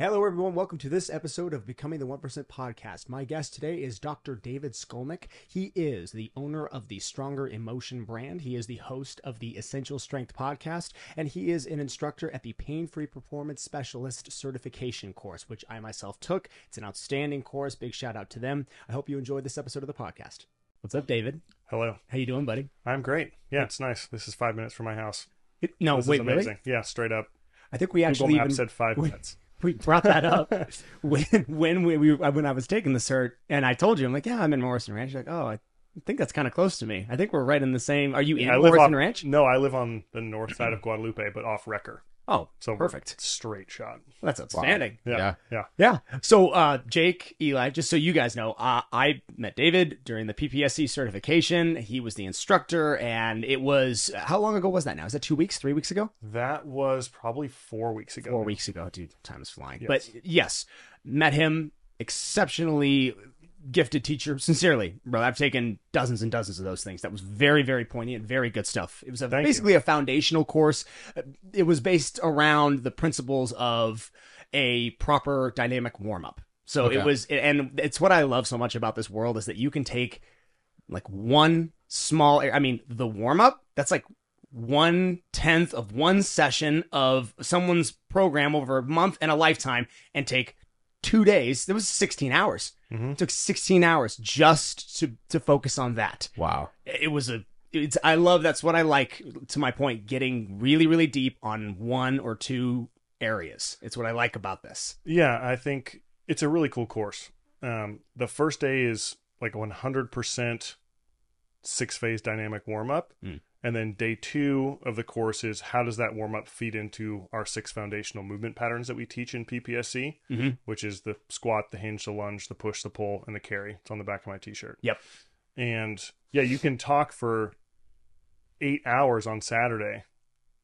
Hello, everyone. Welcome to this episode of Becoming the 1% Podcast. My guest today is Dr. David Skolnick. He is the owner of the Stronger in Motion brand. He is the host of the Essential Strength Podcast, and he is an instructor at the Pain Free Performance Specialist Certification Course, which I myself took. It's an outstanding course. Big shout out to them. I hope you enjoyed this episode of the podcast. What's up, David? Hello. How you doing, buddy? I'm great. Yeah, it's nice. This is 5 minutes from my house. Wait, really? Yeah, straight up. I think we actually Google Maps said 5 minutes. We brought that up when I was taking the cert, and I told you, I'm like, yeah, I'm in Morrison Ranch. You're like, oh, I think that's kind of close to me. I think we're right in the same. Are you in Morrison Ranch? No, I live on the north side of Guadalupe, but off Wrecker. Oh, so perfect. Straight shot. That's outstanding. Wow. Yeah. So Jake, Eli, just so you guys know, I met David during the PPSC certification. He was the instructor, and it was, how long ago was that now? Is that 2 weeks, 3 weeks ago? That was probably 4 weeks ago. 4 weeks ago. Dude, time is flying. Yes. But yes, met him. Exceptionally gifted teacher. Sincerely, bro, I've taken dozens and dozens of those things. That was very, very poignant, very good stuff. It was basically a foundational course. It was based around the principles of a proper dynamic warm-up. So okay. It was, and it's what I love so much about this world is that you can take like one small, I mean, the warm-up, that's like 1/10 of one session of someone's program over a month and a lifetime, and take 2 days. There was 16 hours. Mm-hmm. It took 16 hours just to focus on that. Wow. That's what I like, to my point, getting really, really deep on one or two areas. It's what I like about this. Yeah, I think it's a really cool course. The first day is like 100% six-phase dynamic warm-up. Mm. And then day two of the course is, how does that warm-up feed into our six foundational movement patterns that we teach in PPSC, mm-hmm. which is the squat, the hinge, the lunge, the push, the pull, and the carry. It's on the back of my t-shirt. Yep. And yeah, you can talk for 8 hours on Saturday.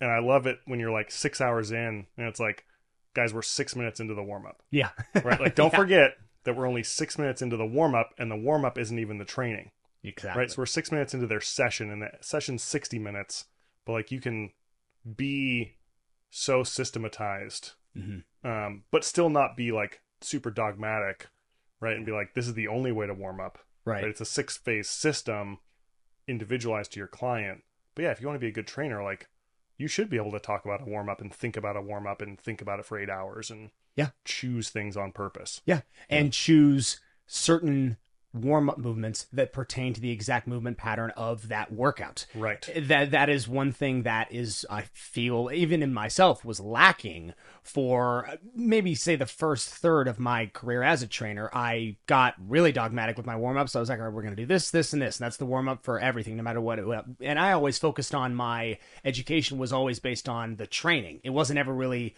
And I love it when you're like 6 hours in and it's like, guys, we're 6 minutes into the warm-up. Yeah. Right? Like, don't forget that we're only 6 minutes into the warm-up, and the warm-up isn't even the training. Exactly. Right. So we're 6 minutes into their session, and that session's 60 minutes, but like, you can be so systematized, mm-hmm. But still not be like super dogmatic. Right. And be like, this is the only way to warm up. Right. It's a 6-phase system individualized to your client. But yeah, if you want to be a good trainer, like, you should be able to talk about a warm up and think about a warm up and think about it for 8 hours and choose things on purpose. Yeah. And choose certain warm-up movements that pertain to the exact movement pattern of that workout. Right. That is one thing that is, I feel, even in myself, was lacking for maybe, say, the first third of my career as a trainer. I got really dogmatic with my warm-ups. I was like, all right, we're going to do this, this, and this. And that's the warm-up for everything, no matter what. And I always focused on, my education was always based on the training. It wasn't ever really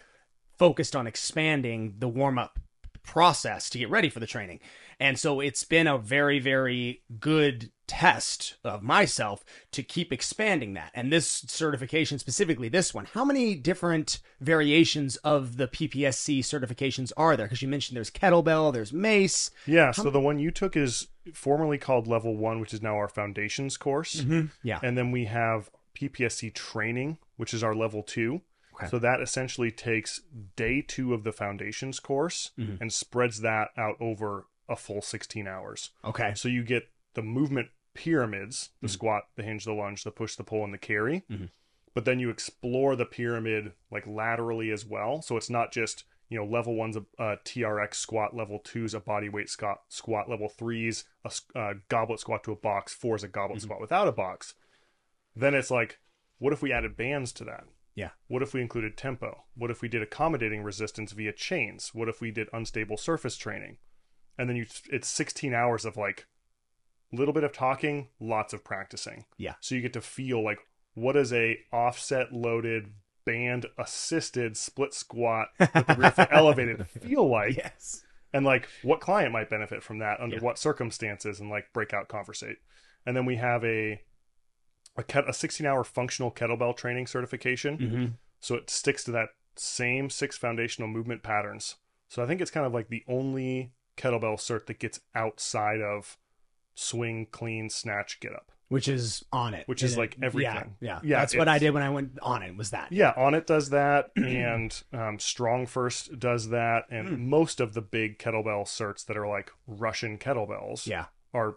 focused on expanding the warm-up process to get ready for the training. And so it's been a very, very good test of myself to keep expanding that. And this certification, specifically this one, how many different variations of the PPSC certifications are there? Because you mentioned there's kettlebell, there's mace. Yeah. So the one you took is formerly called level one, which is now our foundations course. Mm-hmm. Yeah. And then we have PPSC training, which is our level two. Okay. So that essentially takes day two of the foundations course, mm-hmm. and spreads that out over a full 16 hours. Okay. So you get the movement pyramids, the mm-hmm. squat, the hinge, the lunge, the push, the pull, and the carry. Mm-hmm. But then you explore the pyramid like laterally as well. So it's not just, you know, level one's a TRX squat, level two's a bodyweight squat, level three's a goblet squat to a box, four's a goblet mm-hmm. squat without a box. Then it's like, what if we added bands to that? Yeah. What if we included tempo? What if we did accommodating resistance via chains? What if we did unstable surface training? And then it's 16 hours of like a little bit of talking, lots of practicing. Yeah. So you get to feel like, what is a offset loaded band assisted split squat with the rear foot elevated feel like? Yes. And like, what client might benefit from that under what circumstances, and like breakout conversate. And then we have a 16-hour functional kettlebell training certification. Mm-hmm. So it sticks to that same six foundational movement patterns. So I think it's kind of like the only kettlebell cert that gets outside of swing, clean, snatch, get up. which is Onnit, which is like everything. Yeah, yeah, yeah. That's what I did when I went Onnit. Was that? Yeah, Onnit does that, and Strong First does that, and most of the big kettlebell certs that are like Russian kettlebells. Yeah, are.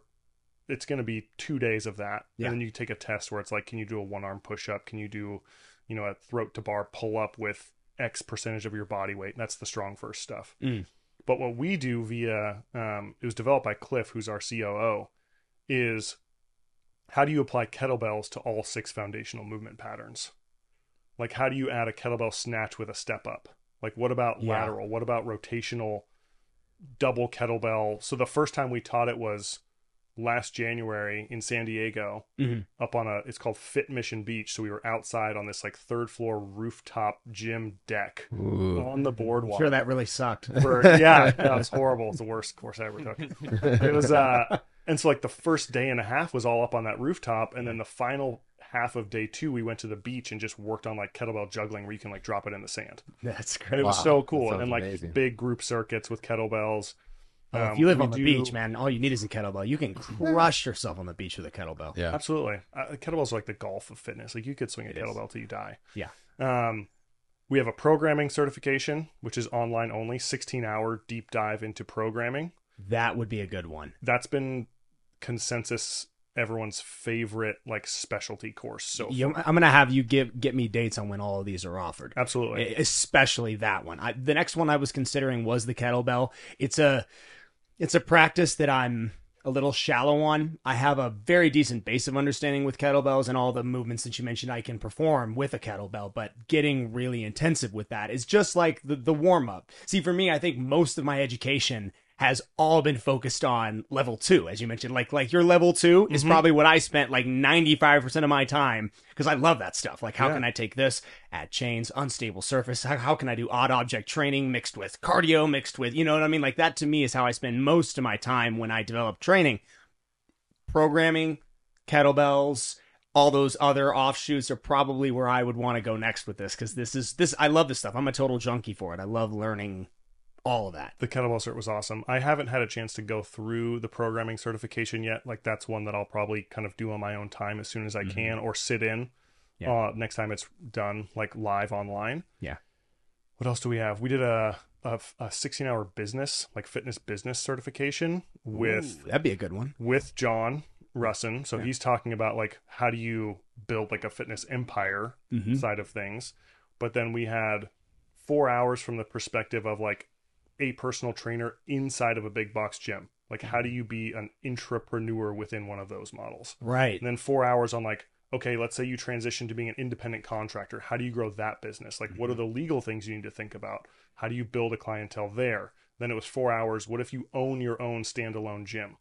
It's going to be 2 days of that, yeah. And then you take a test where it's like, can you do a one arm push up? Can you do, you know, a throat to bar pull up with X percentage of your body weight? And that's the Strong First stuff. Mm. But what we do via it was developed by Cliff, who's our COO, is how do you apply kettlebells to all six foundational movement patterns? Like, how do you add a kettlebell snatch with a step up? Like, what about lateral? What about rotational double kettlebell? So the first time we taught it was last January in San Diego, up on it's called Fit Mission Beach. So we were outside on this like third floor rooftop gym deck on the boardwalk. I'm sure that really sucked. Yeah, no, it's horrible. It's the worst course I ever took. It was, and so like the first day and a half was all up on that rooftop. And then the final half of day two, we went to the beach and just worked on like kettlebell juggling where you can like drop it in the sand. That's great. It was so cool. And like amazing. Big group circuits with kettlebells. Oh, if you live on the beach, man, all you need is a kettlebell. You can crush yourself on the beach with a kettlebell. Yeah, absolutely. Kettlebells are like the golf of fitness. Like, you could swing a kettlebell till you die. Yeah. We have a programming certification, which is online only, 16-hour deep dive into programming. That would be a good one. That's been consensus, everyone's favorite like specialty course. So I'm gonna have you get me dates on when all of these are offered. Absolutely, especially that one. The next one I was considering was the kettlebell. It's a practice that I'm a little shallow on. I have a very decent base of understanding with kettlebells and all the movements that you mentioned I can perform with a kettlebell, but getting really intensive with that is just like the warm-up. See, for me, I think most of my education has all been focused on level two, as you mentioned. Like your level two is probably what I spent like 95% of my time, because I love that stuff. Like, how can I take this, add chains, unstable surface? How can I do odd object training mixed with cardio, mixed with, you know what I mean? Like, that to me is how I spend most of my time when I develop training. Programming, kettlebells, all those other offshoots are probably where I would want to go next with this, because I love this stuff. I'm a total junkie for it. I love learning all of that. The kettlebell cert was awesome. I haven't had a chance to go through the programming certification yet. Like, that's one that I'll probably kind of do on my own time as soon as I can, or sit in next time it's done, like live online. Yeah. What else do we have? We did a 16-hour business, like fitness business certification with... Ooh, that'd be a good one. With John Rusin. So he's talking about like, how do you build like a fitness empire side of things. But then we had 4 hours from the perspective of like a personal trainer inside of a big box gym. Like, how do you be an intrapreneur within one of those models? Right. And then 4 hours on like, okay, let's say you transition to being an independent contractor. How do you grow that business? Like, what are the legal things you need to think about? How do you build a clientele there? Then it was 4 hours. What if you own your own standalone gym?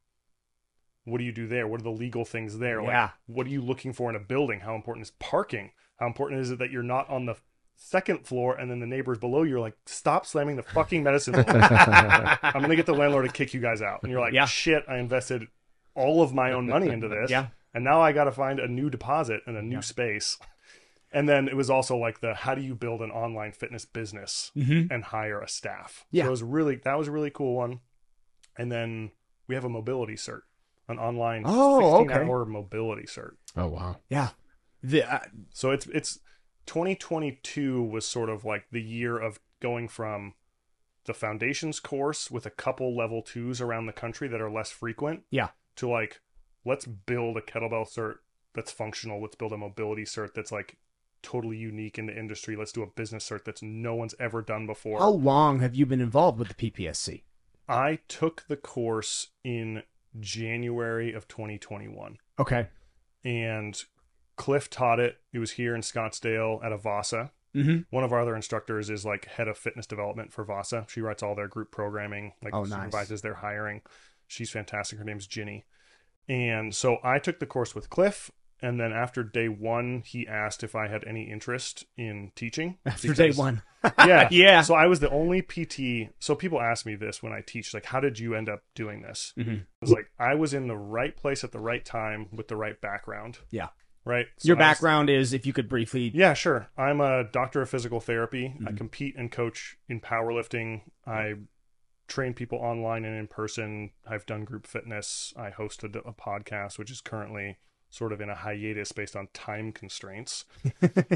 What do you do there? What are the legal things there? Yeah. Like, what are you looking for in a building? How important is parking? How important is it that you're not on the second floor and then the neighbors below you're like, stop slamming the fucking medicine bowl. I'm gonna get the landlord to kick you guys out. And you're like, shit, I invested all of my own money into this, and now I gotta find a new deposit and a new space. And then it was also like the, how do you build an online fitness business and hire a staff? So it was that was a really cool one. And then we have a mobility cert, an online 16-hour mobility cert. Oh wow. Yeah. So it's 2022 was sort of like the year of going from the foundations course with a couple level twos around the country that are less frequent. Yeah. To like, let's build a kettlebell cert that's functional. Let's build a mobility cert that's like totally unique in the industry. Let's do a business cert that's no one's ever done before. How long have you been involved with the PPSC? I took the course in January of 2021. Okay. And Cliff taught it. It was here in Scottsdale at a VASA. One of our other instructors is like head of fitness development for VASA. She writes all their group programming, like supervises their hiring. She's fantastic. Her name's Ginny. And so I took the course with Cliff. And then after day one, he asked if I had any interest in teaching. After day one. Yeah. So I was the only PT. So people ask me this when I teach, like, how did you end up doing this? I was like, I was in the right place at the right time with the right background. Yeah. Right. So your background is, if you could briefly. Yeah, sure. I'm a doctor of physical therapy. I compete and coach in powerlifting. I train people online and in person. I've done group fitness. I hosted a podcast, which is currently sort of in a hiatus based on time constraints.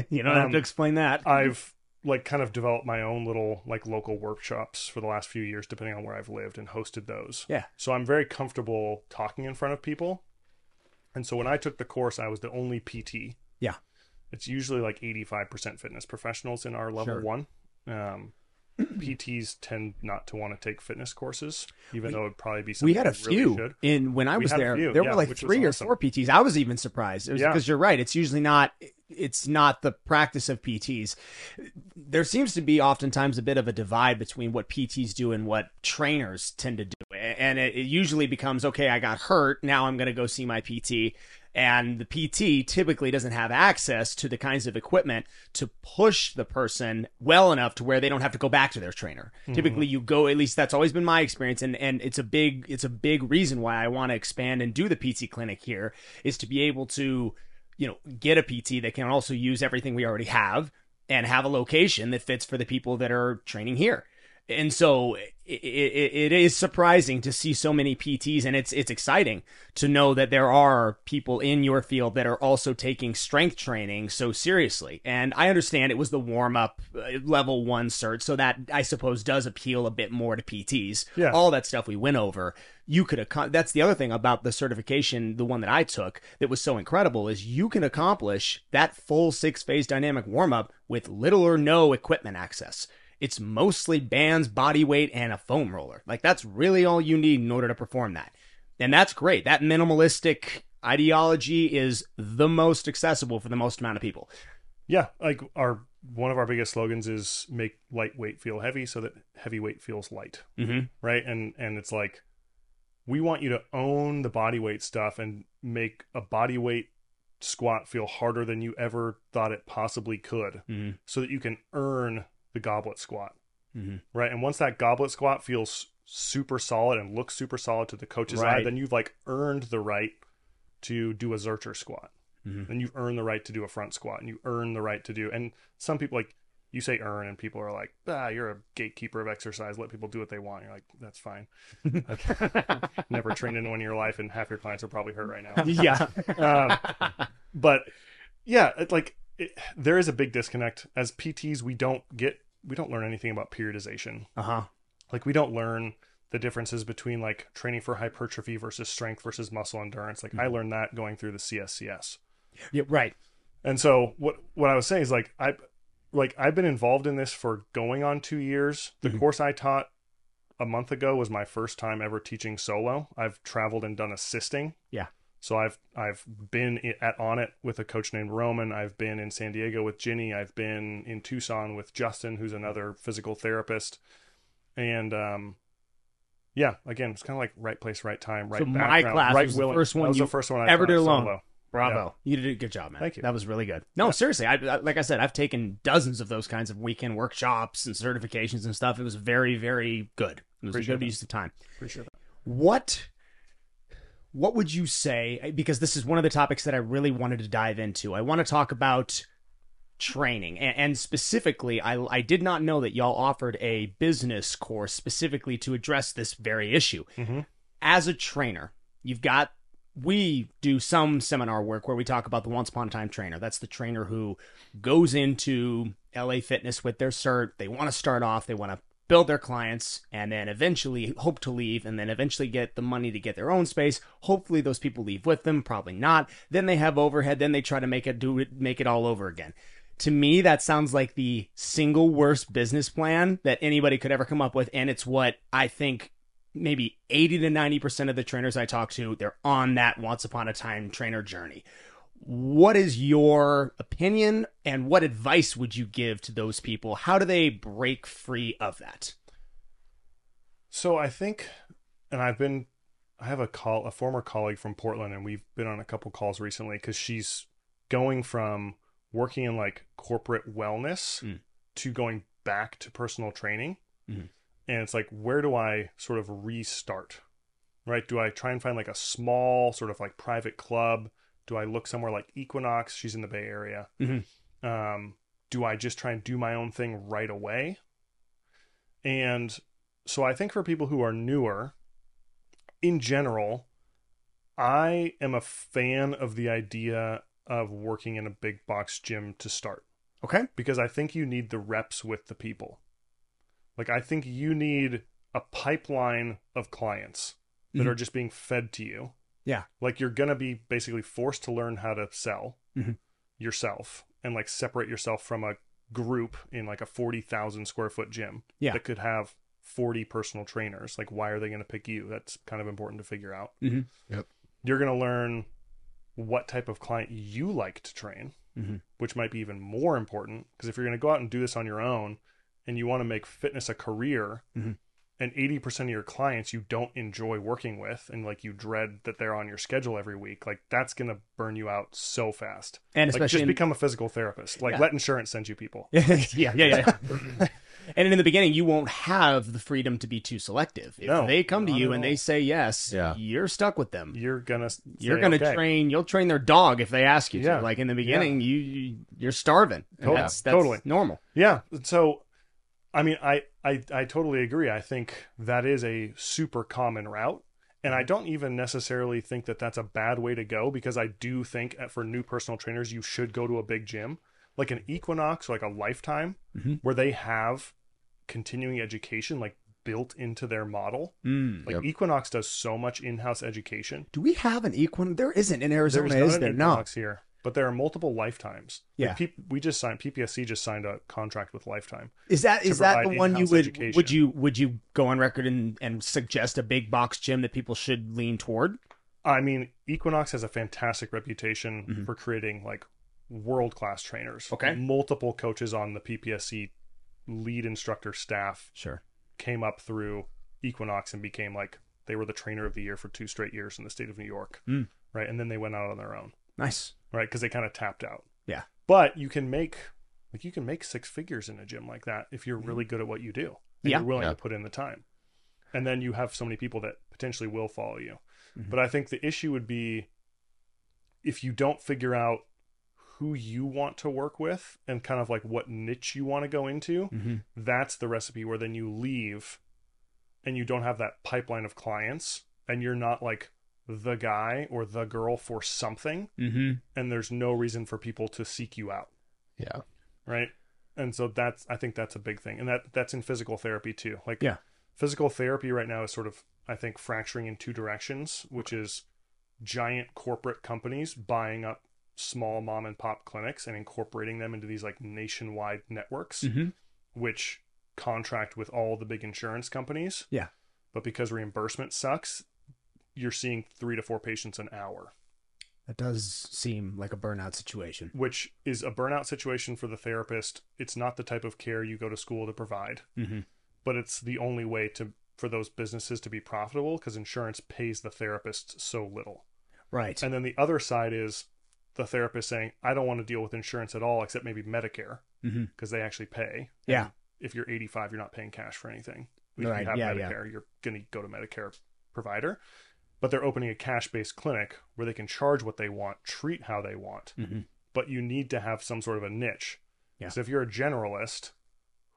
You don't have to explain that. I've like kind of developed my own little like local workshops for the last few years, depending on where I've lived, and hosted those. Yeah. So I'm very comfortable talking in front of people. And so when I took the course, I was the only PT. Yeah. It's usually like 85% fitness professionals in our level one. PTs tend not to want to take fitness courses, even though it'd probably be something we had a few. Really, and when I was there, there were like 3 or 4 PTs. I was even surprised. It was because you're right. It's usually not. It's not the practice of PTs. There seems to be oftentimes a bit of a divide between what PTs do and what trainers tend to do. And it usually becomes, okay, I got hurt. Now I'm going to go see my PT. And the PT typically doesn't have access to the kinds of equipment to push the person well enough to where they don't have to go back to their trainer. Mm-hmm. Typically you go, at least that's always been my experience. And it's a big reason why I want to expand and do the PT clinic here, is to be able to, you know, get a PT that can also use everything we already have and have a location that fits for the people that are training here. And so it is surprising to see so many PTs, and it's exciting to know that there are people in your field that are also taking strength training so seriously. And I understand it was the warm-up level one cert, so that I suppose does appeal a bit more to PTs. Yeah. All that stuff we went over. You could that's the other thing about the certification, the one that I took that was so incredible, is you can accomplish that full 6-phase dynamic warm-up with little or no equipment access. It's mostly bands, body weight, and a foam roller. Like, that's really all you need in order to perform that. And that's great. That minimalistic ideology is the most accessible for the most amount of people. Yeah. Like, one of our biggest slogans is make lightweight feel heavy so that heavyweight feels light. Mm-hmm. Right. And it's like, we want you to own the body weight stuff and make a body weight squat feel harder than you ever thought it possibly could, mm-hmm. so that you can earn the goblet squat, mm-hmm. right? And once that goblet squat feels super solid and looks super solid to the coach's eye, then you've like earned the right to do a Zercher squat, mm-hmm. and you've earned the right to do a front squat, and you earn the right to do. And some people, like, you say earn, and people are like, you're a gatekeeper of exercise. Let people do what they want. You're like, that's fine. I've never trained anyone in your life, and half your clients are probably hurt right now. Yeah, but yeah, it's like there is a big disconnect. As PTs, we don't learn anything about periodization. Uh-huh. Like, we don't learn the differences between like training for hypertrophy versus strength versus muscle endurance. Like, mm-hmm. I learned that going through the CSCS. Yeah, right. And so what I was saying is like, I've been involved in this for going on 2 years. The mm-hmm. course I taught a month ago was my first time ever teaching solo. I've traveled and done assisting. Yeah. So I've been at Onnit with a coach named Roman. I've been in San Diego with Ginny. I've been in Tucson with Justin, who's another physical therapist. And yeah, again, it's kind of like right place, right time, right background. So my class was the first one I ever did alone. Bravo. Yeah. You did a good job, man. Thank you. That was really good. No, seriously. Like I said, I've taken dozens of those kinds of weekend workshops and certifications and stuff. It was very, very good. It was a good use of time. Appreciate that. What would you say, because this is one of the topics that I really wanted to dive into. I want to talk about training, and specifically, I did not know that y'all offered a business course specifically to address this very issue. Mm-hmm. As a trainer, we do some seminar work where we talk about the once upon a time trainer. That's the trainer who goes into LA Fitness with their cert. They want to start off, they want to build their clients, and then eventually hope to leave, and then eventually get the money to get their own space. Hopefully those people leave with them, probably not. Then they have overhead, then they try to make it all over again. To me, that sounds like the single worst business plan that anybody could ever come up with, and it's what I think maybe 80 to 90% of the trainers I talk to, they're on that once upon a time trainer journey. What is your opinion, and what advice would you give to those people? How do they break free of that? So I think, and I have a former colleague from Portland, and we've been on a couple calls recently because she's going from working in like corporate wellness to going back to personal training. Mm. And it's like, where do I sort of restart, right? Do I try and find like a small sort of like private club? Do I look somewhere like Equinox? She's in the Bay Area. Mm-hmm. Do I just try and do my own thing right away? And so I think for people who are newer, in general, I am a fan of the idea of working in a big box gym to start. Okay. Because I think you need the reps with the people. Like, I think you need a pipeline of clients that mm-hmm. are just being fed to you. Yeah. Like, you're going to be basically forced to learn how to sell mm-hmm. yourself and, like, separate yourself from a group in, like, a 40,000 square foot gym yeah. that could have 40 personal trainers. Like, why are they going to pick you? That's kind of important to figure out. Mm-hmm. Yep. You're going to learn what type of client you like to train, mm-hmm. which might be even more important, because if you're going to go out and do this on your own and you want to make fitness a career, mm-hmm. and 80% of your clients you don't enjoy working with, and, like, you dread that they're on your schedule every week, like, that's going to burn you out so fast. And especially, like, just become a physical therapist. Like, yeah. let insurance send you people. Yeah. And in the beginning, you won't have the freedom to be too selective. If they come to you and they say yes, you're stuck with them. You're gonna train. You'll train their dog if they ask you to. Like, in the beginning, you're starving. Totally. That's totally normal. Yeah. So, I mean, I totally agree. I think that is a super common route. And I don't even necessarily think that that's a bad way to go, because I do think for new personal trainers, you should go to a big gym. Like an Equinox, or like a Lifetime, mm-hmm. where they have continuing education, like, built into their model. Like, Equinox does so much in-house education. Do we have an Equinox? There isn't in Arizona, is there? No. Equinox here, but there are multiple Lifetimes. Yeah. Like, we just signed, PPSC just signed a contract with Lifetime. Is that the one you would you go on record and suggest a big box gym that people should lean toward? I mean, Equinox has a fantastic reputation mm-hmm. for creating, like, world-class trainers. Okay. Multiple coaches on the PPSC lead instructor staff sure. came up through Equinox and became, like, they were the trainer of the year for 2 straight years in the state of New York. Right. And then they went out on their own. Nice. Right. Because they kind of tapped out. Yeah. But you can make, like, you can make 6 figures in a gym like that if you're really good at what you do and you're willing to put in the time. And then you have so many people that potentially will follow you. Mm-hmm. But I think the issue would be if you don't figure out who you want to work with and kind of, like, what niche you want to go into, mm-hmm. that's the recipe where then you leave and you don't have that pipeline of clients and you're not, like, the guy or the girl for something. Mm-hmm. And there's no reason for people to seek you out. Yeah. Right. And so I think that's a big thing. And that's in physical therapy too. Like physical therapy right now is sort of, I think, fracturing in 2 directions, which is giant corporate companies buying up small mom and pop clinics and incorporating them into these, like, nationwide networks, mm-hmm. which contract with all the big insurance companies. Yeah. But because reimbursement sucks, you're seeing 3 to 4 patients an hour. That does seem like a burnout situation. Which is a burnout situation for the therapist. It's not the type of care you go to school to provide, mm-hmm. but it's the only way for those businesses to be profitable, because insurance pays the therapist so little. Right. And then the other side is the therapist saying, I don't want to deal with insurance at all, except maybe Medicare, because mm-hmm. they actually pay. Yeah. And if you're 85, you're not paying cash for anything. If you have Medicare, you're going to go to Medicare provider. But they're opening a cash-based clinic where they can charge what they want, treat how they want. Mm-hmm. But you need to have some sort of a niche. Yeah. So if you're a generalist,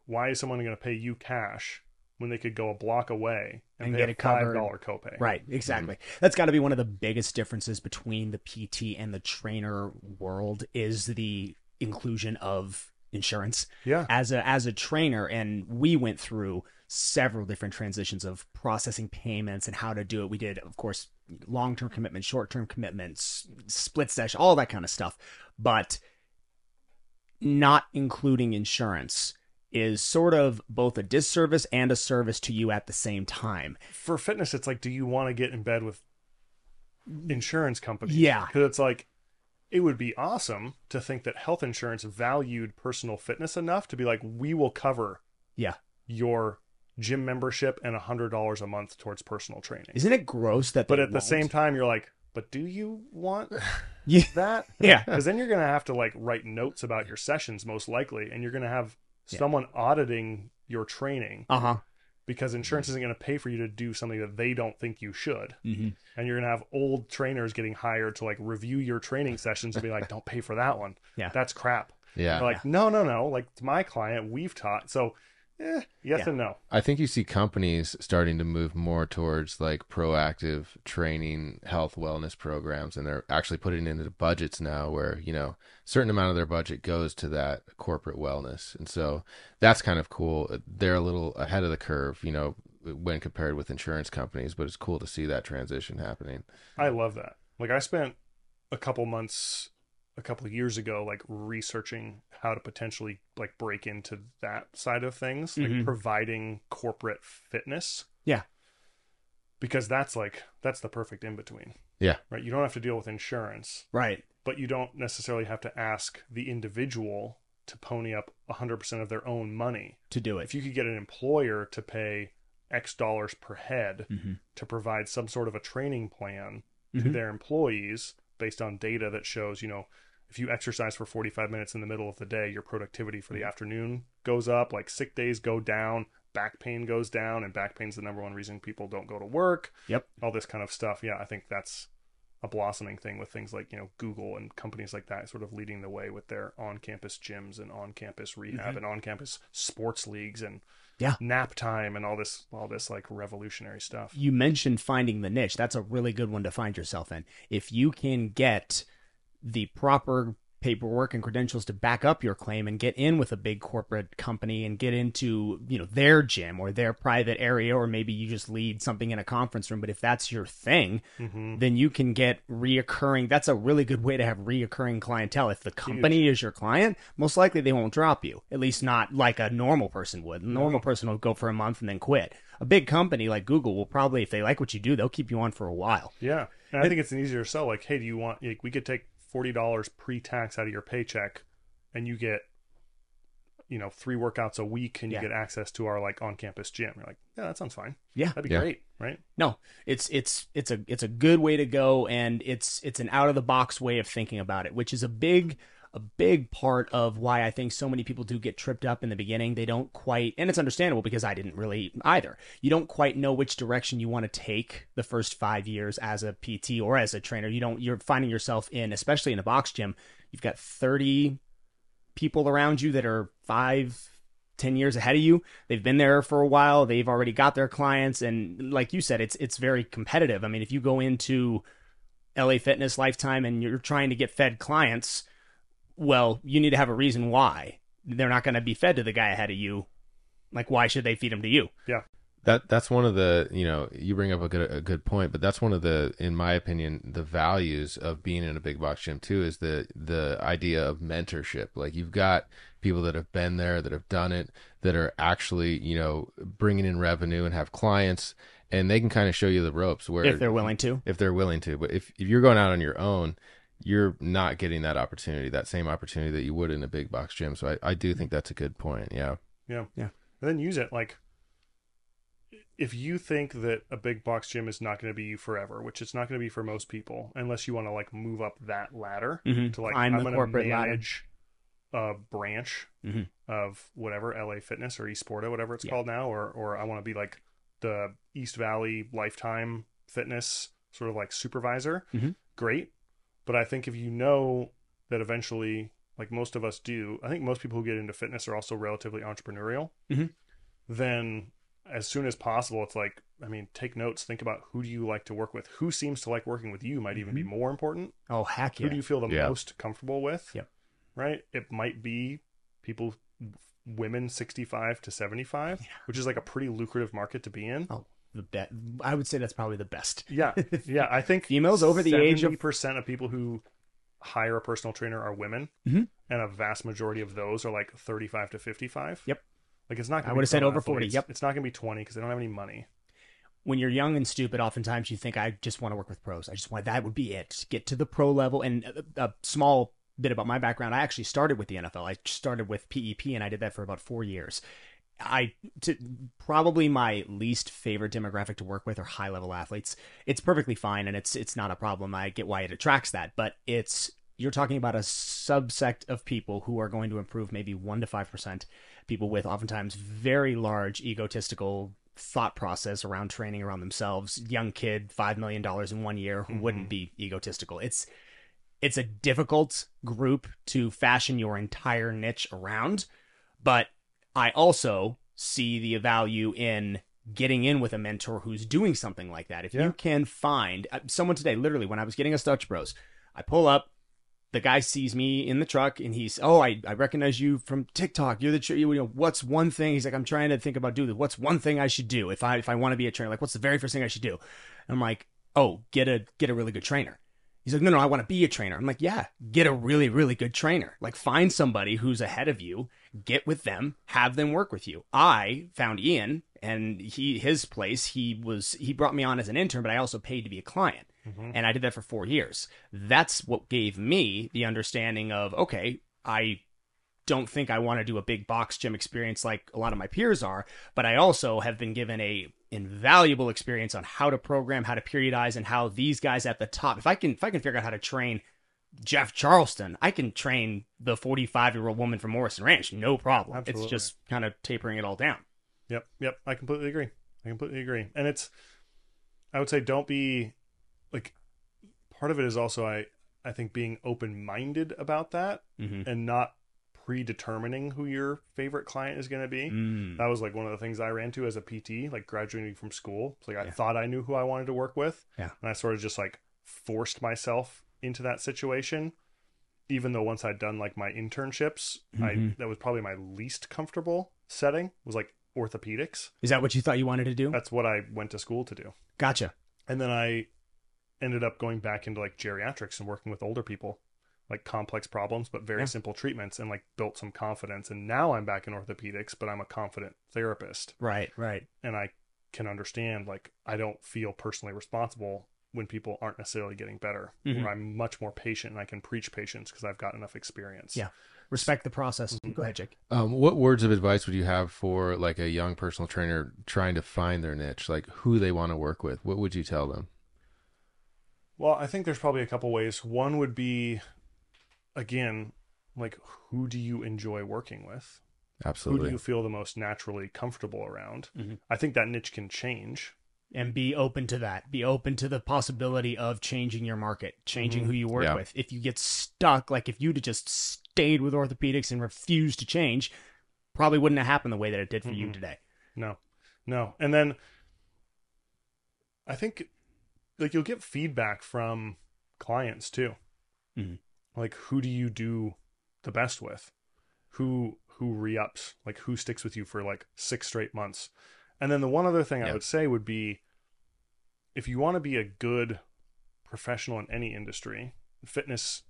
why is someone going to pay you cash when they could go a block away and get a $5 copay? Right, exactly. Mm-hmm. That's got to be one of the biggest differences between the PT and the trainer world, is the inclusion of insurance. Yeah. As a trainer, and we went through several different transitions of processing payments and how to do it. We did, of course, long-term commitments, short-term commitments, split session, all that kind of stuff. But not including insurance is sort of both a disservice and a service to you at the same time. For fitness, it's like, do you want to get in bed with insurance companies? Yeah. Because it's like, it would be awesome to think that health insurance valued personal fitness enough to be like, we will cover your gym membership and $100 a month towards personal training. Isn't it gross that But at the same time, you're like, but do you want that? Yeah. Because then you're going to have to, like, write notes about your sessions, most likely, and you're going to have someone auditing your training because insurance isn't going to pay for you to do something that they don't think you should. Mm-hmm. And you're going to have old trainers getting hired to, like, review your training sessions and be like, don't pay for that one. Yeah. That's crap. Yeah. Like, no, like, to my client, we've taught. So Yes and no. I think you see companies starting to move more towards like proactive training, health, wellness programs, and they're actually putting it into budgets now where, you know, a certain amount of their budget goes to that corporate wellness. And so that's kind of cool. They're a little ahead of the curve, you know, when compared with insurance companies, but it's cool to see that transition happening. I love that. Like I spent a couple years ago, like researching how to potentially like break into that side of things, like providing corporate fitness. Yeah. Because that's the perfect in between. Yeah. Right. You don't have to deal with insurance. Right. But you don't necessarily have to ask the individual to pony up 100% of their own money to do it. If you could get an employer to pay X dollars per head to provide some sort of a training plan to their employees based on data that shows, you know, if you exercise for 45 minutes in the middle of the day, your productivity for the afternoon goes up, like sick days go down, back pain goes down, and back pain's the number one reason people don't go to work. Yep. All this kind of stuff. Yeah, I think that's a blossoming thing with things like, you know, Google and companies like that sort of leading the way with their on-campus gyms and on-campus rehab and on-campus sports leagues and nap time and all this like revolutionary stuff. You mentioned finding the niche. That's a really good one to find yourself in. If you can get the proper paperwork and credentials to back up your claim and get in with a big corporate company and get into, you know, their gym or their private area, or maybe you just lead something in a conference room. But if that's your thing, then you can get reoccurring. That's a really good way to have reoccurring clientele. If the company is your client, most likely they won't drop you, at least not like a normal person would. A normal person will go for a month and then quit. A big company like Google will probably, if they like what you do, they'll keep you on for a while. Yeah. And I think it's an easier sell. Like, hey, do you want, like, we could take $40 pre-tax out of your paycheck and you get, you know, 3 workouts a week and you get access to our like on-campus gym. You're like, yeah, that sounds fine. Yeah. That'd be great. Right. No, it's a good way to go. And it's an out of the box way of thinking about it, which is a big part of why I think so many people do get tripped up in the beginning. They don't quite, and it's understandable because I didn't really either. You don't quite know which direction you want to take the first 5 years as a PT or as a trainer. You're finding yourself in, especially in a box gym, you've got 30 people around you that are 5-10 years ahead of you. They've been there for a while. They've already got their clients. And like you said, it's very competitive. I mean, if you go into LA Fitness, Lifetime, and you're trying to get fed clients, well, you need to have a reason why they're not going to be fed to the guy ahead of you. Like, why should they feed them to you? Yeah. That's one of the, you know, you bring up a good point, but that's one of the, in my opinion, the values of being in a big box gym too, is the idea of mentorship. Like, you've got people that have been there, that have done it, that are actually, you know, bringing in revenue and have clients, and they can kind of show you the ropes where, if they're willing to, but if you're going out on your own, you're not getting that same opportunity that you would in a big box gym. So I do think that's a good point. Yeah. Yeah. Yeah. And then use it. Like, if you think that a big box gym is not going to be you forever, which it's not going to be for most people, unless you want to like move up that ladder to like, I'm going to manage a branch of whatever, LA Fitness or eSporta, whatever it's called now, or I want to be like the East Valley Lifetime Fitness sort of like supervisor. Great. But I think if you know that eventually, like most of us do, I think most people who get into fitness are also relatively entrepreneurial, then as soon as possible, it's like, I mean, take notes, think about who do you like to work with? Who seems to like working with you might even be more important. Oh, heck yeah. Who do you feel the most comfortable with? Yep. Right? It might be people, women 65 to 75, which is like a pretty lucrative market to be in. Oh. The best, I would say that's probably the best. Yeah. Yeah. I think females over the age of 70% of people who hire a personal trainer are women. And a vast majority of those are like 35 to 55. Yep. Like, it's not gonna, I would have said over 40. Yep. It's not going to be 20 because they don't have any money. When you're young and stupid, oftentimes you think, I just want to work with pros. I just want, that would be it. Get to the pro level. And a small bit about my background. I actually started with the NFL. I started with PEP and I did that for about 4 years. Probably my least favorite demographic to work with are high level athletes. It's perfectly fine. And it's not a problem. I get why it attracts that, but you're talking about a subsect of people who are going to improve maybe 1 to 5%, people with oftentimes very large egotistical thought process around training, around themselves, young kid, $5 million in 1 year who wouldn't be egotistical. It's a difficult group to fashion your entire niche around, but I also see the value in getting in with a mentor who's doing something like that. If you can find someone today, literally when I was getting a Stutch Bros, I pull up, the guy sees me in the truck and he's, oh, I recognize you from TikTok. You're the, you know, what's one thing? He's like, I'm trying to think about doing this. What's one thing I should do if I want to be a trainer? Like, what's the very first thing I should do? And I'm like, oh, get a really good trainer. He's like, no, I want to be a trainer. I'm like, yeah, get a really, really good trainer. Like, find somebody who's ahead of you, get with them, have them work with you. I found Ian, and he brought me on as an intern, but I also paid to be a client. Mm-hmm. And I did that for 4 years. That's what gave me the understanding of, okay, I don't think I want to do a big box gym experience like a lot of my peers are, but I also have been given a invaluable experience on how to program, how to periodize, and how these guys at the top, if I can figure out how to train Jeff Charleston, I can train the 45-year-old woman from Morrison Ranch, no problem. Absolutely. It's just kind of tapering it all down. Yep. I completely agree. And it's, I would say, don't be like, part of it is also, I think, being open-minded about that, mm-hmm. and not predetermining who your favorite client is going to be. That was like one of the things I ran to as a PT, like graduating from school. It's like, I thought I knew who I wanted to work with. Yeah. And I sort of just like forced myself into that situation, even though once I'd done like my internships, mm-hmm. That was probably my least comfortable setting, was like orthopedics. Is that what you thought you wanted to do? That's what I went to school to do. Gotcha. And then I ended up going back into like geriatrics and working with older people, like complex problems, but very simple treatments, and like built some confidence. And now I'm back in orthopedics, but I'm a confident therapist. Right. And I can understand, like, I don't feel personally responsible when people aren't necessarily getting better. Mm-hmm. Where I'm much more patient, and I can preach patience because I've got enough experience. Yeah. Respect the process. Mm-hmm. Go ahead, Jake. What words of advice would you have for like a young personal trainer trying to find their niche, like who they want to work with? What would you tell them? Well, I think there's probably a couple ways. One would be, again, like, who do you enjoy working with? Absolutely. Who do you feel the most naturally comfortable around? Mm-hmm. I think that niche can change. And be open to that. Be open to the possibility of changing your market, changing mm-hmm. who you work with. If you get stuck, like if you'd just stayed with orthopedics and refused to change, probably wouldn't have happened the way that it did for mm-hmm. you today. No. And then I think, like, you'll get feedback from clients too. Mm-hmm. Like, who do you do the best with? Who re-ups? Like, who sticks with you for like 6 straight months? And then the one other thing I would say would be, if you want to be a good professional in any industry, fitness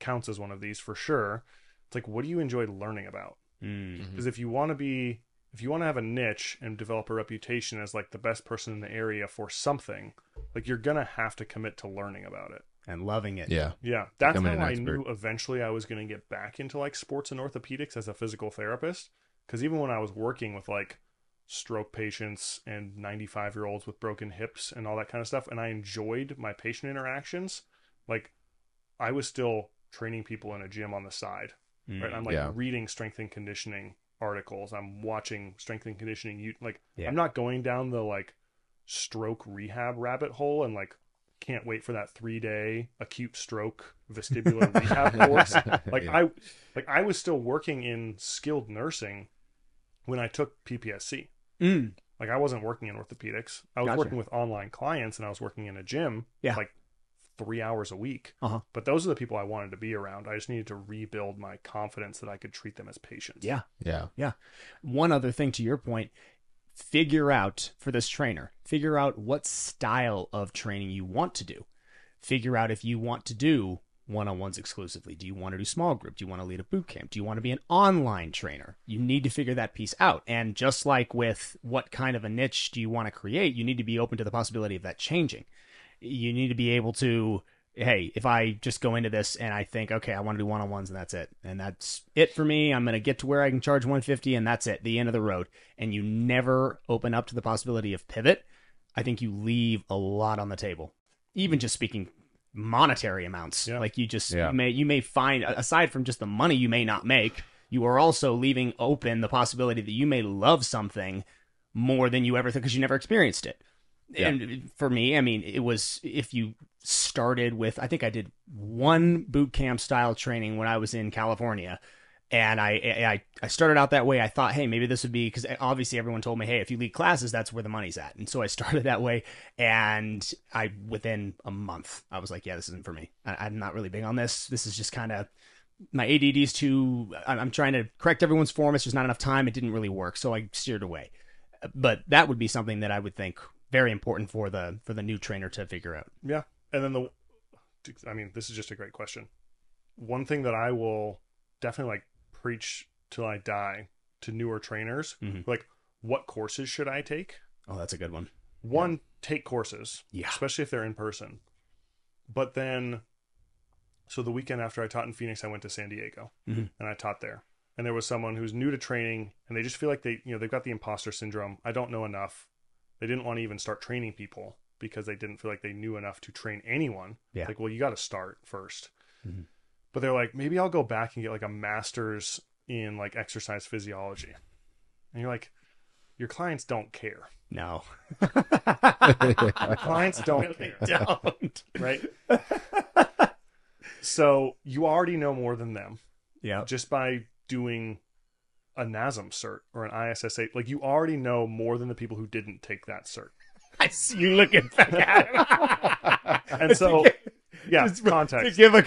counts as one of these for sure. It's like, what do you enjoy learning about? Mm-hmm. Because if you want to have a niche and develop a reputation as like the best person in the area for something, like, you're going to have to commit to learning about it. And loving it. Yeah. That's how I knew eventually I was going to get back into like sports and orthopedics as a physical therapist. Because even when I was working with like stroke patients and 95-year-olds with broken hips and all that kind of stuff, and I enjoyed my patient interactions, like, I was still training people in a gym on the side. Right? I'm like reading strength and conditioning articles. I'm watching strength and conditioning. I'm not going down the like stroke rehab rabbit hole and like, can't wait for that 3-day acute stroke vestibular rehab course. Like, I was still working in skilled nursing when I took PPSC. Like, I wasn't working in orthopedics. I was working with online clients, and I was working in a gym like 3 hours a week. But those are the people I wanted to be around. I just needed to rebuild my confidence that I could treat them as patients. Yeah. One other thing to your point, figure out what style of training you want to do. Figure out if you want to do one-on-ones exclusively. Do you want to do small group? Do you want to lead a boot camp? Do you want to be an online trainer? You need to figure that piece out. And just like with what kind of a niche do you want to create, you need to be open to the possibility of that changing. You need to be able to, hey, if I just go into this and I think, okay, I want to do one-on-ones and that's it. And that's it for me. I'm going to get to where I can charge $150 and that's it, the end of the road. And you never open up to the possibility of pivot. I think you leave a lot on the table, even just speaking monetary amounts. Yeah. Like, you just, you may find, aside from just the money you may not make, you are also leaving open the possibility that you may love something more than you ever thought because you never experienced it. Yeah. And for me, I mean, it was, if you started with, I think I did one boot camp style training when I was in California, And I started out that way. I thought, hey, maybe this would be, because obviously everyone told me, hey, if you lead classes, that's where the money's at. And so I started that way. And I, within a month, I was like, yeah, this isn't for me. I'm not really big on this. This is just kind of, my ADD is too, I'm trying to correct everyone's form. It's just not enough time. It didn't really work. So I steered away. But that would be something that I would think very important for the new trainer to figure out. Yeah. And then I mean, this is just a great question. One thing that I will definitely like, preach till I die to newer trainers, mm-hmm. like what courses should I take? Oh, that's a good one. One, yeah. Take courses, yeah, especially if they're in person. But then, so the weekend after I taught in Phoenix, I went to San Diego, mm-hmm. and I taught there. And there was someone who's new to training, and they just feel like they, you know, they've got the imposter syndrome. I don't know enough. They didn't want to even start training people because they didn't feel like they knew enough to train anyone. Yeah. Like, well, you got to start first. Mm-hmm. But they're like, maybe I'll go back and get like a master's in like exercise physiology. And you're like, your clients don't care. No. Your clients don't care. They don't. Right? So you already know more than them. Yeah. Just by doing a NASM cert or an ISSA. Like you already know more than the people who didn't take that cert. I see you looking back at him. And so, yeah, context. To give a...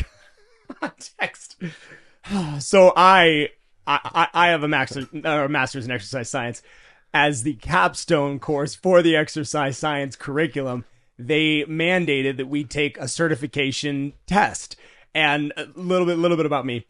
Context. So I have a master's in exercise science as the capstone course for the exercise science curriculum. They mandated that we take a certification test. And a little bit about me.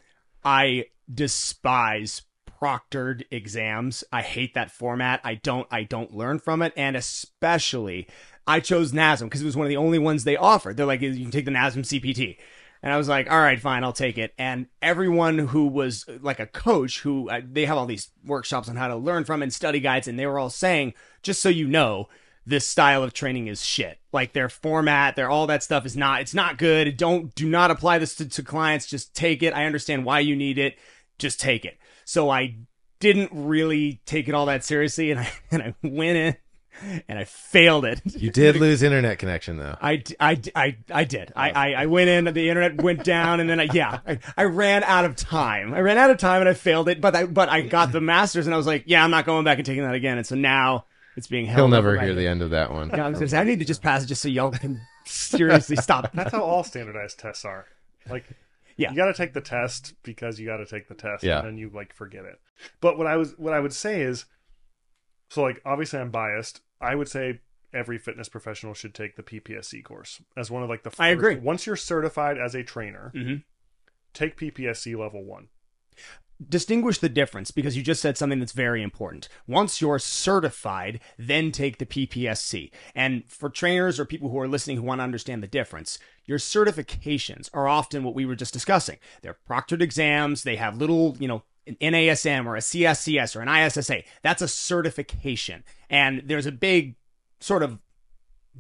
I despise proctored exams. I hate that format. I don't learn from it, and especially I chose NASM because it was one of the only ones they offered. They're like, you can take the NASM CPT. And I was like, all right, fine, I'll take it. And everyone who was like a coach who they have all these workshops on how to learn from and study guides. And they were all saying, just so you know, this style of training is shit. Like their format, their all that stuff is not, it's not good. Do not apply this to clients. Just take it. I understand why you need it. Just take it. So I didn't really take it all that seriously. And I went in. And I failed it. You did lose internet connection, though. I did. I went in, the internet went down, and then I ran out of time. I ran out of time, and I failed it. But I got the master's, and I was like, yeah, I'm not going back and taking that again. And so now it's being held. He'll never hear the end of that one. Yeah, I need to just pass it just so y'all can seriously stop. That's how all standardized tests are. Like, yeah, you got to take the test because you got to take the test, yeah. And then you like forget it. But what I would say is, so like obviously I'm biased. I would say every fitness professional should take the PPSC course as one of like the first. I agree. Once you're certified as a trainer, mm-hmm. take PPSC level 1. Distinguish the difference because you just said something that's very important. Once you're certified, then take the PPSC. And for trainers or people who are listening who want to understand the difference, your certifications are often what we were just discussing. They're proctored exams. They have little, you know, an NASM or a CSCS or an ISSA. That's a certification. And there's a big sort of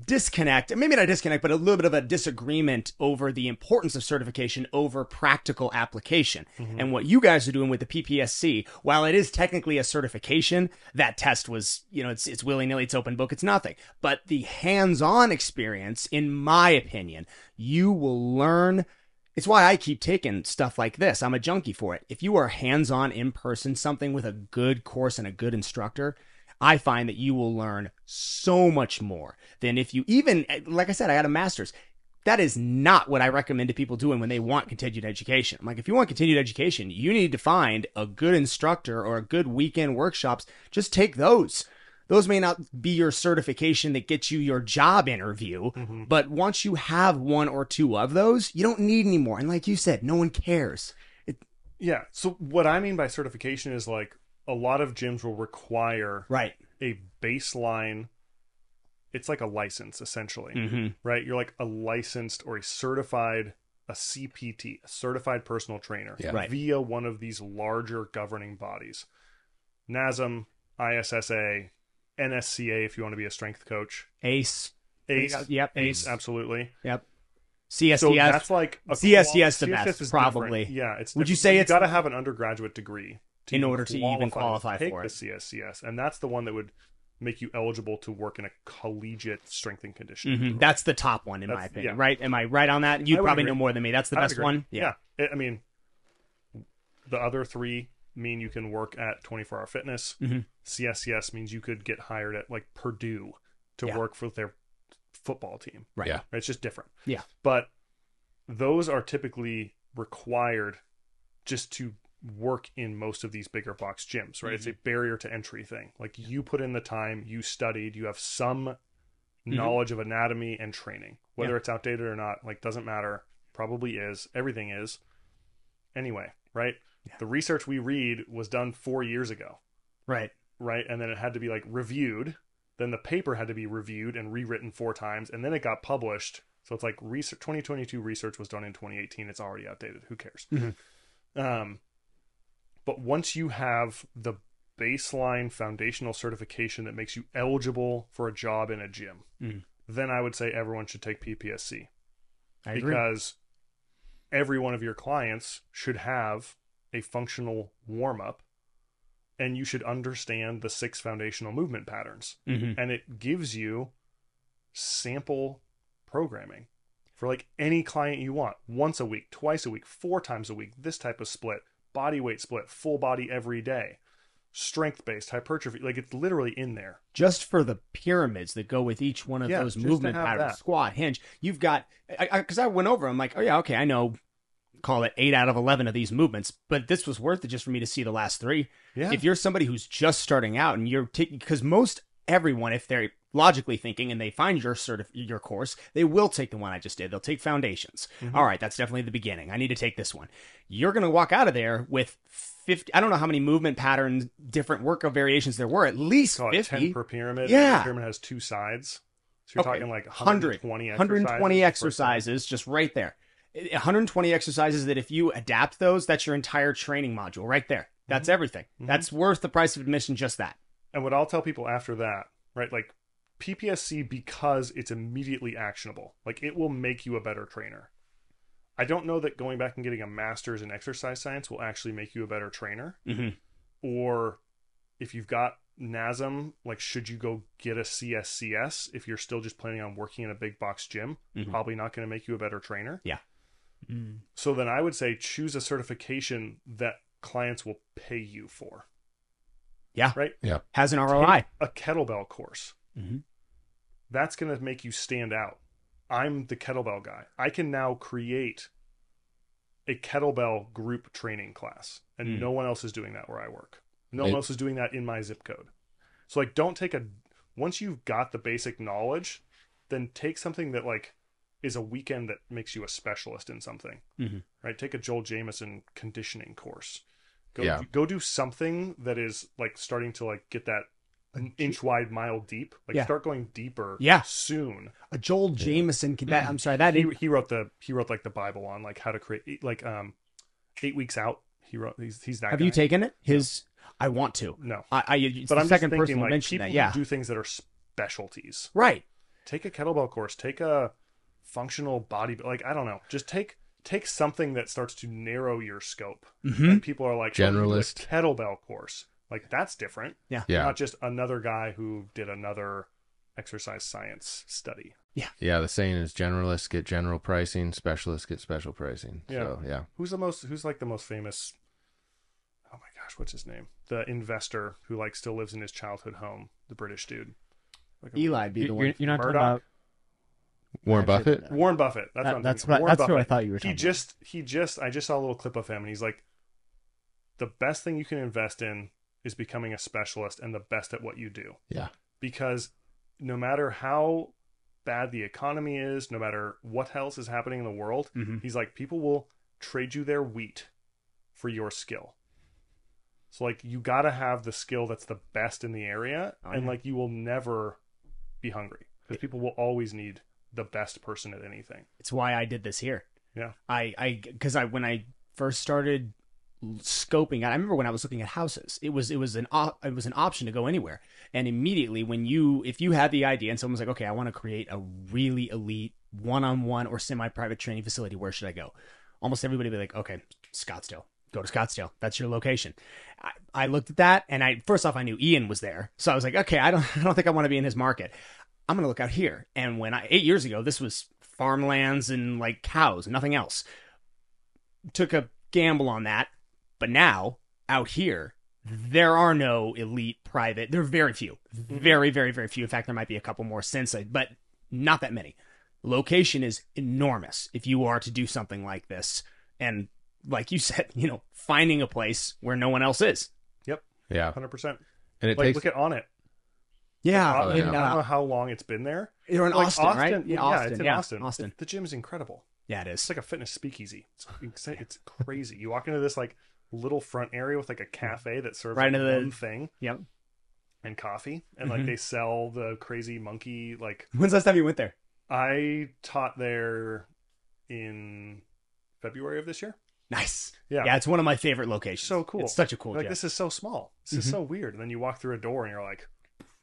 disconnect, maybe not a disconnect, but a little bit of a disagreement over the importance of certification over practical application. Mm-hmm. And what you guys are doing with the PPSC, while it is technically a certification, that test was, you know, it's willy-nilly, it's open book, it's nothing. But the hands-on experience, in my opinion, you will learn. It's why I keep taking stuff like this. I'm a junkie for it. If you are hands-on in person, something with a good course and a good instructor, I find that you will learn so much more than if you even, like I said, I had a master's. That is not what I recommend to people doing when they want continued education. I'm like, if you want continued education, you need to find a good instructor or a good weekend workshops. Just take those. Those may not be your certification that gets you your job interview, mm-hmm. but once you have one or two of those, you don't need any more. And like you said, no one cares. Yeah. So what I mean by certification is like a lot of gyms will require right. a baseline. It's like a license, essentially, mm-hmm. right? You're like a licensed or a certified, a CPT, a certified personal trainer yeah. right. via one of these larger governing bodies. NASM, ISSA, NSCA if you want to be a strength coach. ACE. Yep. ACE, absolutely. Yep. CSCS. So that's like a CSCS the best, probably. Different. Yeah, it's. Would you say it's got to have an undergraduate degree in order to even qualify for it? The CSCS, and that's the one that would make you eligible to work in a collegiate strength and conditioning. Mm-hmm. That's the top one in my opinion, yeah. right? Am I right on that? You probably agree. Know more than me. That's the best one. Yeah. I mean, The other three mean you can work at 24-hour fitness. Mm-hmm. CSCS means you could get hired at like Purdue to work for their football team. Right. Yeah. It's just different. Yeah. But those are typically required just to work in most of these bigger box gyms, right? Mm-hmm. It's a barrier to entry thing. Like you put in the time, you studied, you have some knowledge of anatomy and training, whether it's outdated or not, like doesn't matter. Probably is. Everything is. Anyway, right? Yeah. The research we read was done 4 years ago. Right. Right. And then it had to be like reviewed. Then the paper had to be reviewed and rewritten 4 times. And then it got published. So it's like research, 2022 research was done in 2018. It's already outdated. Who cares? Mm-hmm. But once you have the baseline foundational certification that makes you eligible for a job in a gym, then I would say everyone should take PPSC. Because every one of your clients should have a functional warm-up, and you should understand the 6 foundational movement patterns. Mm-hmm. And it gives you sample programming for like any client you want. Once a week, twice a week, 4 times a week, this type of split, body weight split, full body every day, strength-based, hypertrophy. Like it's literally in there. Just for the pyramids that go with each one of those movement patterns, squat, hinge, you've got, because I went over, I'm like, oh yeah, okay, I know, call it 8 out of 11 of these movements, but this was worth it just for me to see the last 3. Yeah. If you're somebody who's just starting out and you're taking, because most everyone, if they're logically thinking and they find your course, they will take the one I just did. They'll take foundations. Mm-hmm. All right, that's definitely the beginning. I need to take this one. You're going to walk out of there with 50. I don't know how many movement patterns, different workout variations there were. At least 50. 10 per pyramid. Yeah, the pyramid has 2 sides, so you're talking like 120 exercises just right there. 120 exercises that if you adapt those, that's your entire training module right there. That's everything. Mm-hmm. That's worth the price of admission, just that. And what I'll tell people after that, right, like PPSC, because it's immediately actionable, like it will make you a better trainer. I don't know that going back and getting a master's in exercise science will actually make you a better trainer. Mm-hmm. Or if you've got NASM, like should you go get a CSCS if you're still just planning on working in a big box gym? Mm-hmm. Probably not going to make you a better trainer. Yeah. So then I would say choose a certification that clients will pay you for. Yeah. Right? Yeah. Has an ROI. Take a kettlebell course. Mm-hmm. That's going to make you stand out. I'm the kettlebell guy. I can now create a kettlebell group training class, and no one else is doing that where I work. No one else is doing that in my zip code. So like, don't take once you've got the basic knowledge, then take something that like is a weekend that makes you a specialist in something, right? Take a Joel Jamison conditioning course. Go do something that is like starting to like get that an inch wide, mile deep. Like start going deeper. Yeah. Soon. A Joel Jamison. That, I'm sorry. That he wrote like the Bible on like how to create like 8 Weeks Out. He wrote. He's that. Have guy. You taken it? His. I want to. No. It's but I'm second just thinking, person like, people that. Yeah. Do things that are specialties. Right. Take a kettlebell course. Take a functional body. Like I don't know. Just take something that starts to narrow your scope. Mm-hmm. And people are like generalist kettlebell course. Like that's different. Yeah. Yeah. Not just another guy who did another exercise science study. Yeah. Yeah. The saying is generalists get general pricing, specialists get special pricing. Yeah. So, yeah. Who's like the most famous? Oh my gosh. What's his name? The investor who like still lives in his childhood home. The British dude. Like Eli be the one. You're not Murdoch. Talking about Warren Buffett. Warren Buffett. That's who I thought you were talking about. I just saw a little clip of him and he's like, the best thing you can invest in is becoming a specialist and the best at what you do. Yeah. Because no matter how bad the economy is, no matter what else is happening in the world, he's like, people will trade you their wheat for your skill. So like you got to have the skill that's the best in the area. And like you will never be hungry because people will always need the best person at anything. It's why I did this here. Yeah. Because when I first started scoping out, I remember when I was looking at houses, it was an option to go anywhere. And immediately if you had the idea and someone's like, okay, I want to create a really elite one-on-one or semi-private training facility, where should I go? Almost everybody would be like, okay, Scottsdale. Go to Scottsdale. That's your location. I looked at that and first off, I knew Ian was there. So I was like, okay, I don't think I want to be in his market. I'm going to look out here. And 8 years ago, this was farmlands and like cows, nothing else. Took a gamble on that. But now out here, there are no elite private. There are very few, very, very, very few. In fact, there might be a couple more since, but not that many. Location is enormous if you are to do something like this. And like you said, you know, finding a place where no one else is. Yep. Yeah. 100%. And it like, takes... look at Onnit. Yeah. Like, I don't know how long it's been there. You're in like Austin, right? Yeah, Austin. It's in Austin. Austin. The gym is incredible. Yeah, it is. It's like a fitness speakeasy. It's crazy. You walk into this like little front area with like a cafe that serves right into one thing. Yep. And coffee. And like they sell the crazy monkey like... When's the last time you went there? I taught there in February of this year. Nice. Yeah. Yeah, it's one of my favorite locations. So cool. It's such a cool gym. Like, this is so small. This is so weird. And then you walk through a door and you're like,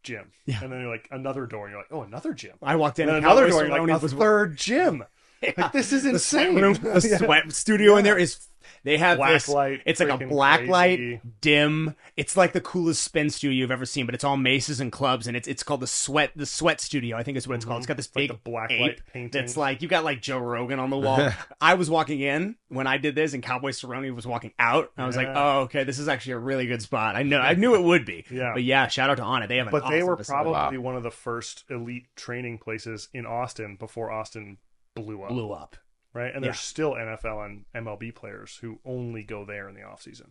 gym. Yeah. And then you're like, another door. And you're like, oh, another gym. I walked in another door. And like, a third gym. Yeah. Like, this is insane. The sweat studio in there is... They have black this light, it's like a black crazy. Light dim. It's like the coolest spin studio you've ever seen, but it's all maces and clubs, and it's called the sweat studio, I think is what it's called. It's got this big like black light painting. It's like you got like Joe Rogan on the wall. I was walking in when I did this, and Cowboy Cerrone was walking out. I was like, oh, okay, this is actually a really good spot. I knew it would be. Yeah. But yeah, shout out to Onnit. They have an awesome facility. Probably one of the first elite training places in Austin before Austin blew up. Right, and there's still NFL and MLB players who only go there in the off season.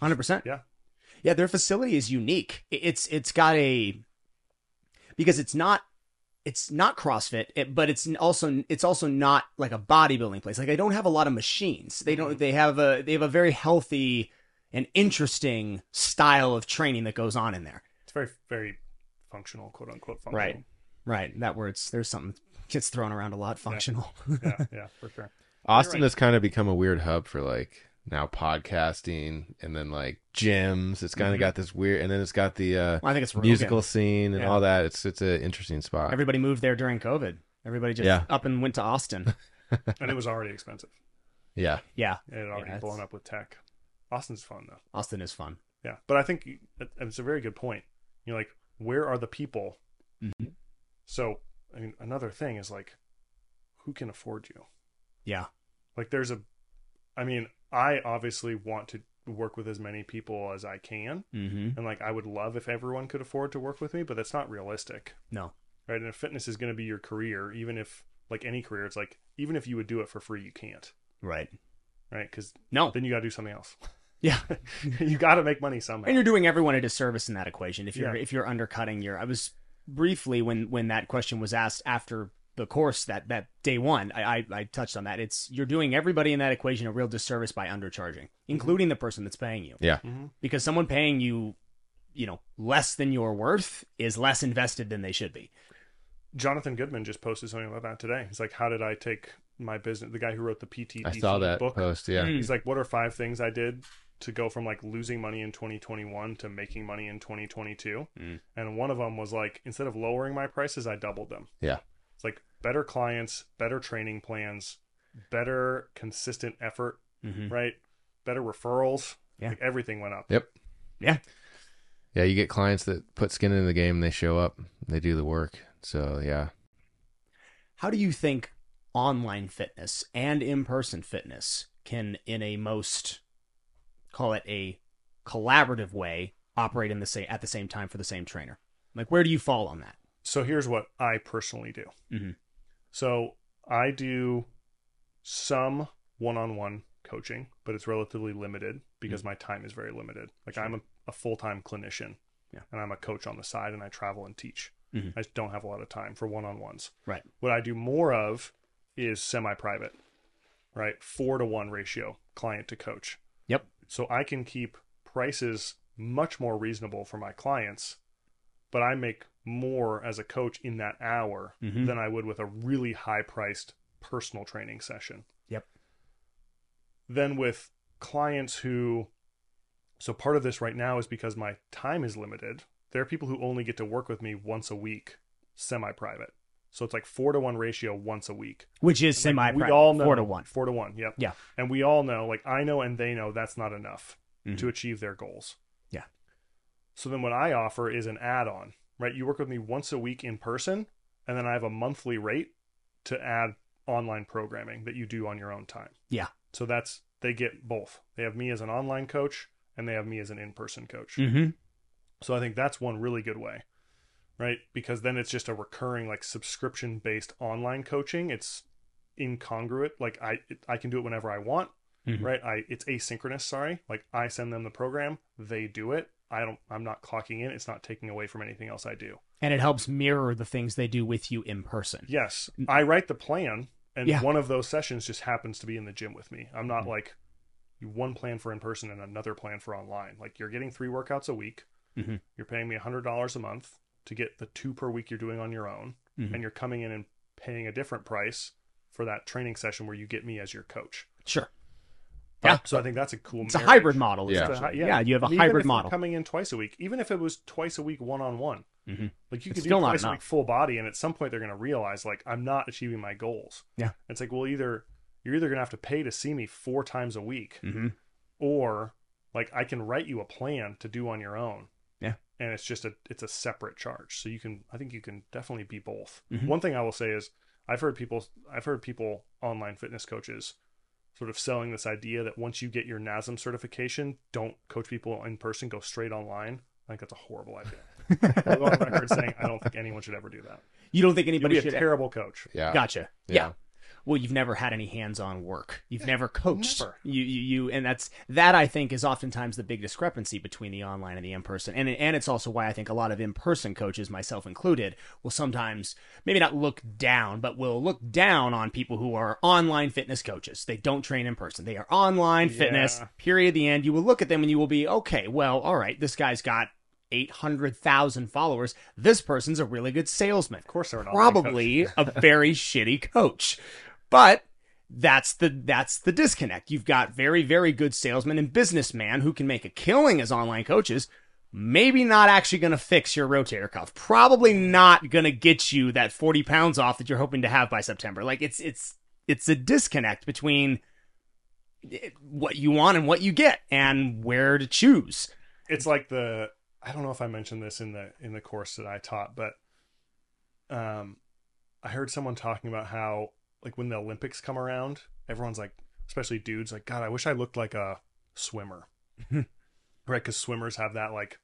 100%. Yeah. Their facility is unique. It's got a because it's not CrossFit, but it's also not like a bodybuilding place. Like they don't have a lot of machines. They don't. They have a very healthy and interesting style of training that goes on in there. It's very very functional, quote unquote functional. Right. That word's there's something. Gets thrown around a lot. Functional. Yeah, for sure. Austin has kind of become a weird hub for like now podcasting and then like gyms. It's kind of got this weird, and then it's got the I think it's musical scene and all that. It's an interesting spot. Everybody moved there during COVID. Everybody just up and went to Austin, and it was already expensive. Yeah. It had already blown up with tech. Austin's fun though. Austin is fun. Yeah, but I think it's a very good point. You're like, where are the people? So. I mean, another thing is like, who can afford you? Yeah. Like there's I obviously want to work with as many people as I can. And like, I would love if everyone could afford to work with me, but that's not realistic. No. Right. And if fitness is going to be your career, even if like any career, it's like, even if you would do it for free, you can't. Right. Cause then you got to do something else. Yeah. You got to make money somehow. And you're doing everyone a disservice in that equation. If you're undercutting briefly, when that question was asked after the course that day one, I touched on that. You're doing everybody in that equation a real disservice by undercharging, including the person that's paying you. Yeah. Because someone paying you, less than your worth is less invested than they should be. Jonathan Goodman just posted something about that today. He's like, how did I take my business? The guy who wrote the PTPC book. I saw that post, yeah. He's like, what are 5 things I did to go from like losing money in 2021 to making money in 2022. And one of them was like, instead of lowering my prices, I doubled them. Yeah. It's like better clients, better training plans, better consistent effort, right? Better referrals. Yeah. Like everything went up. Yep. Yeah. Yeah. You get clients that put skin in the game and they show up and they do the work. So yeah. How do you think online fitness and in-person fitness can call it a collaborative way, operate in at the same time for the same trainer? Like, where do you fall on that? So here's what I personally do. So I do some one-on-one coaching, but it's relatively limited because my time is very limited. Like I'm a full-time clinician and I'm a coach on the side and I travel and teach. I just don't have a lot of time for one-on-ones. Right. What I do more of is semi-private, right? 4-to-1 ratio, client to coach. Yep. So I can keep prices much more reasonable for my clients, but I make more as a coach in that hour than I would with a really high-priced personal training session. Yep. Then with clients so part of this right now is because my time is limited. There are people who only get to work with me once a week, semi-private. So it's like 4-to-1 ratio once a week. Which is semi-private. Like we all know 4-to-1. 4-to-1, yep. Yeah. And we all know, like I know and they know that's not enough to achieve their goals. Yeah. So then what I offer is an add-on, right? You work with me once a week in person, and then I have a monthly rate to add online programming that you do on your own time. Yeah. So that's they get both. They have me as an online coach and they have me as an in-person coach. Mm-hmm. So I think that's one really good way, right? Because then it's just a recurring, like, subscription-based online coaching. It's incongruent. Like, I can do it whenever I want, mm-hmm. right? It's asynchronous, sorry. Like, I send them the program, they do it. I'm not clocking in. It's not taking away from anything else I do. And it helps mirror the things they do with you in person. Yes. I write the plan, and yeah. one of those sessions just happens to be in the gym with me. I'm not mm-hmm. like, one plan for in person and another plan for online. Like, you're getting 3 workouts a week. Mm-hmm. You're paying me $100 a month to get the 2 per week you're doing on your own. Mm-hmm. And you're coming in and paying a different price for that training session where you get me as your coach. Sure. Yeah. So I think that's a cool marriage. It's a hybrid model. Yeah. Yeah. You have a hybrid model. Coming in twice a week, even if it was twice a week, one-on-one, mm-hmm. like, you could do twice a week full body. And at some point they're going to realize, like, I'm not achieving my goals. Yeah. It's like, well, you're either going to have to pay to see me 4 times a week, mm-hmm. or, like, I can write you a plan to do on your own. Yeah. And it's just it's a separate charge. So I think you can definitely be both. Mm-hmm. One thing I will say is I've heard people, online fitness coaches, sort of selling this idea that once you get your NASM certification, don't coach people in person, go straight online. I think that's a horrible idea. I go on record saying I don't think anyone should ever do that. You don't think anybody should be a terrible coach. Yeah. Gotcha. Yeah. Well, you've never had any hands-on work. You've never coached. Never. You, and that I think is oftentimes the big discrepancy between the online and the in-person. And it's also why I think a lot of in-person coaches, myself included, will sometimes maybe not look down, but will look down on people who are online fitness coaches. They don't train in person. They are online fitness, period, the end. You will look at them and you will be, okay, well, all right, this guy's got 800,000 followers. This person's a really good salesman. Of course they're an online coach. Probably a very shitty coach. But that's the disconnect. You've got very, very good salesmen and businessmen who can make a killing as online coaches, maybe not actually going to fix your rotator cuff, probably not going to get you that 40 pounds off that you're hoping to have by September. Like, it's a disconnect between what you want and what you get and where to choose. It's like I don't know if I mentioned this in the course that I taught, but I heard someone talking about how, like, when the Olympics come around, everyone's like, especially dudes, like, God, I wish I looked like a swimmer, right? Because swimmers have that, like,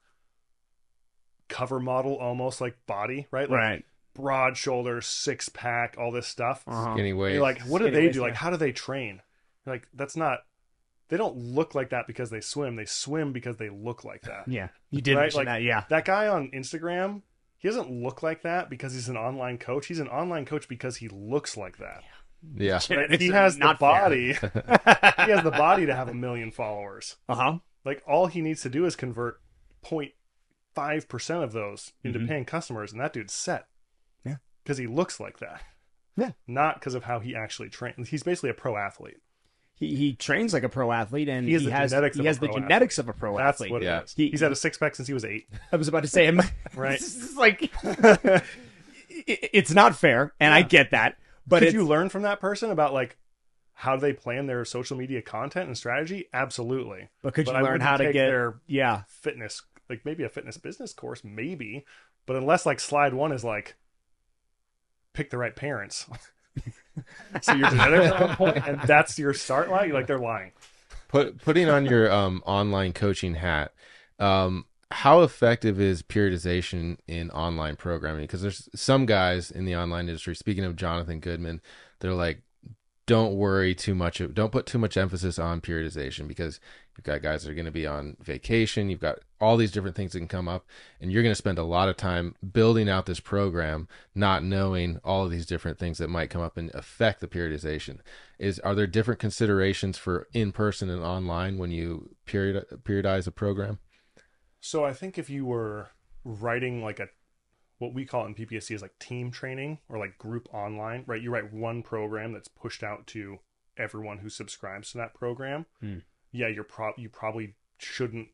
cover model almost, like, body, right? Like, right. Broad shoulders, 6-pack, all this stuff. Uh-huh. Skinny waist. You're like, what do they do? Yeah. Like, how do they train? You're like, that's not. They don't look like that because they swim. They swim because they look like that. Yeah, you did mention that. Yeah, that guy on Instagram. He doesn't look like that because he's an online coach. He's an online coach because he looks like that. Yeah. Right? He has the body. He has the body to have 1 million followers. Uh-huh. Like, all he needs to do is convert 0.5% of those into mm-hmm. paying customers, and that dude's set. Yeah. Because he looks like that. Yeah. Not because of how he actually trains. He's basically a pro athlete. He trains like a pro athlete, and he has the genetics of a pro athlete. That's what it is. He's had a 6-pack since he was 8. I was about to say, right? It's like, it's not fair, and I get that. But did you learn from that person about, like, how they plan their social media content and strategy? Absolutely. But could you learn how to get their fitness, like, maybe a fitness business course, maybe, but unless, like, slide 1 is like, pick the right parents. So your genetics are on point, and that's your start line. You're like, they're lying. Putting on your online coaching hat, how effective is periodization in online programming? Because there's some guys in the online industry. Speaking of Jonathan Goodman, they're like, don't worry too much. Don't put too much emphasis on periodization because you've got guys that are going to be on vacation. You've got all these different things that can come up, and you're going to spend a lot of time building out this program, not knowing all of these different things that might come up and affect the periodization. Are there different considerations for in-person and online when you periodize a program? So I think if you were writing like what we call in PPSC is like team training or like group online, right? You write one program that's pushed out to everyone who subscribes to that program. Mm. Yeah, you probably shouldn't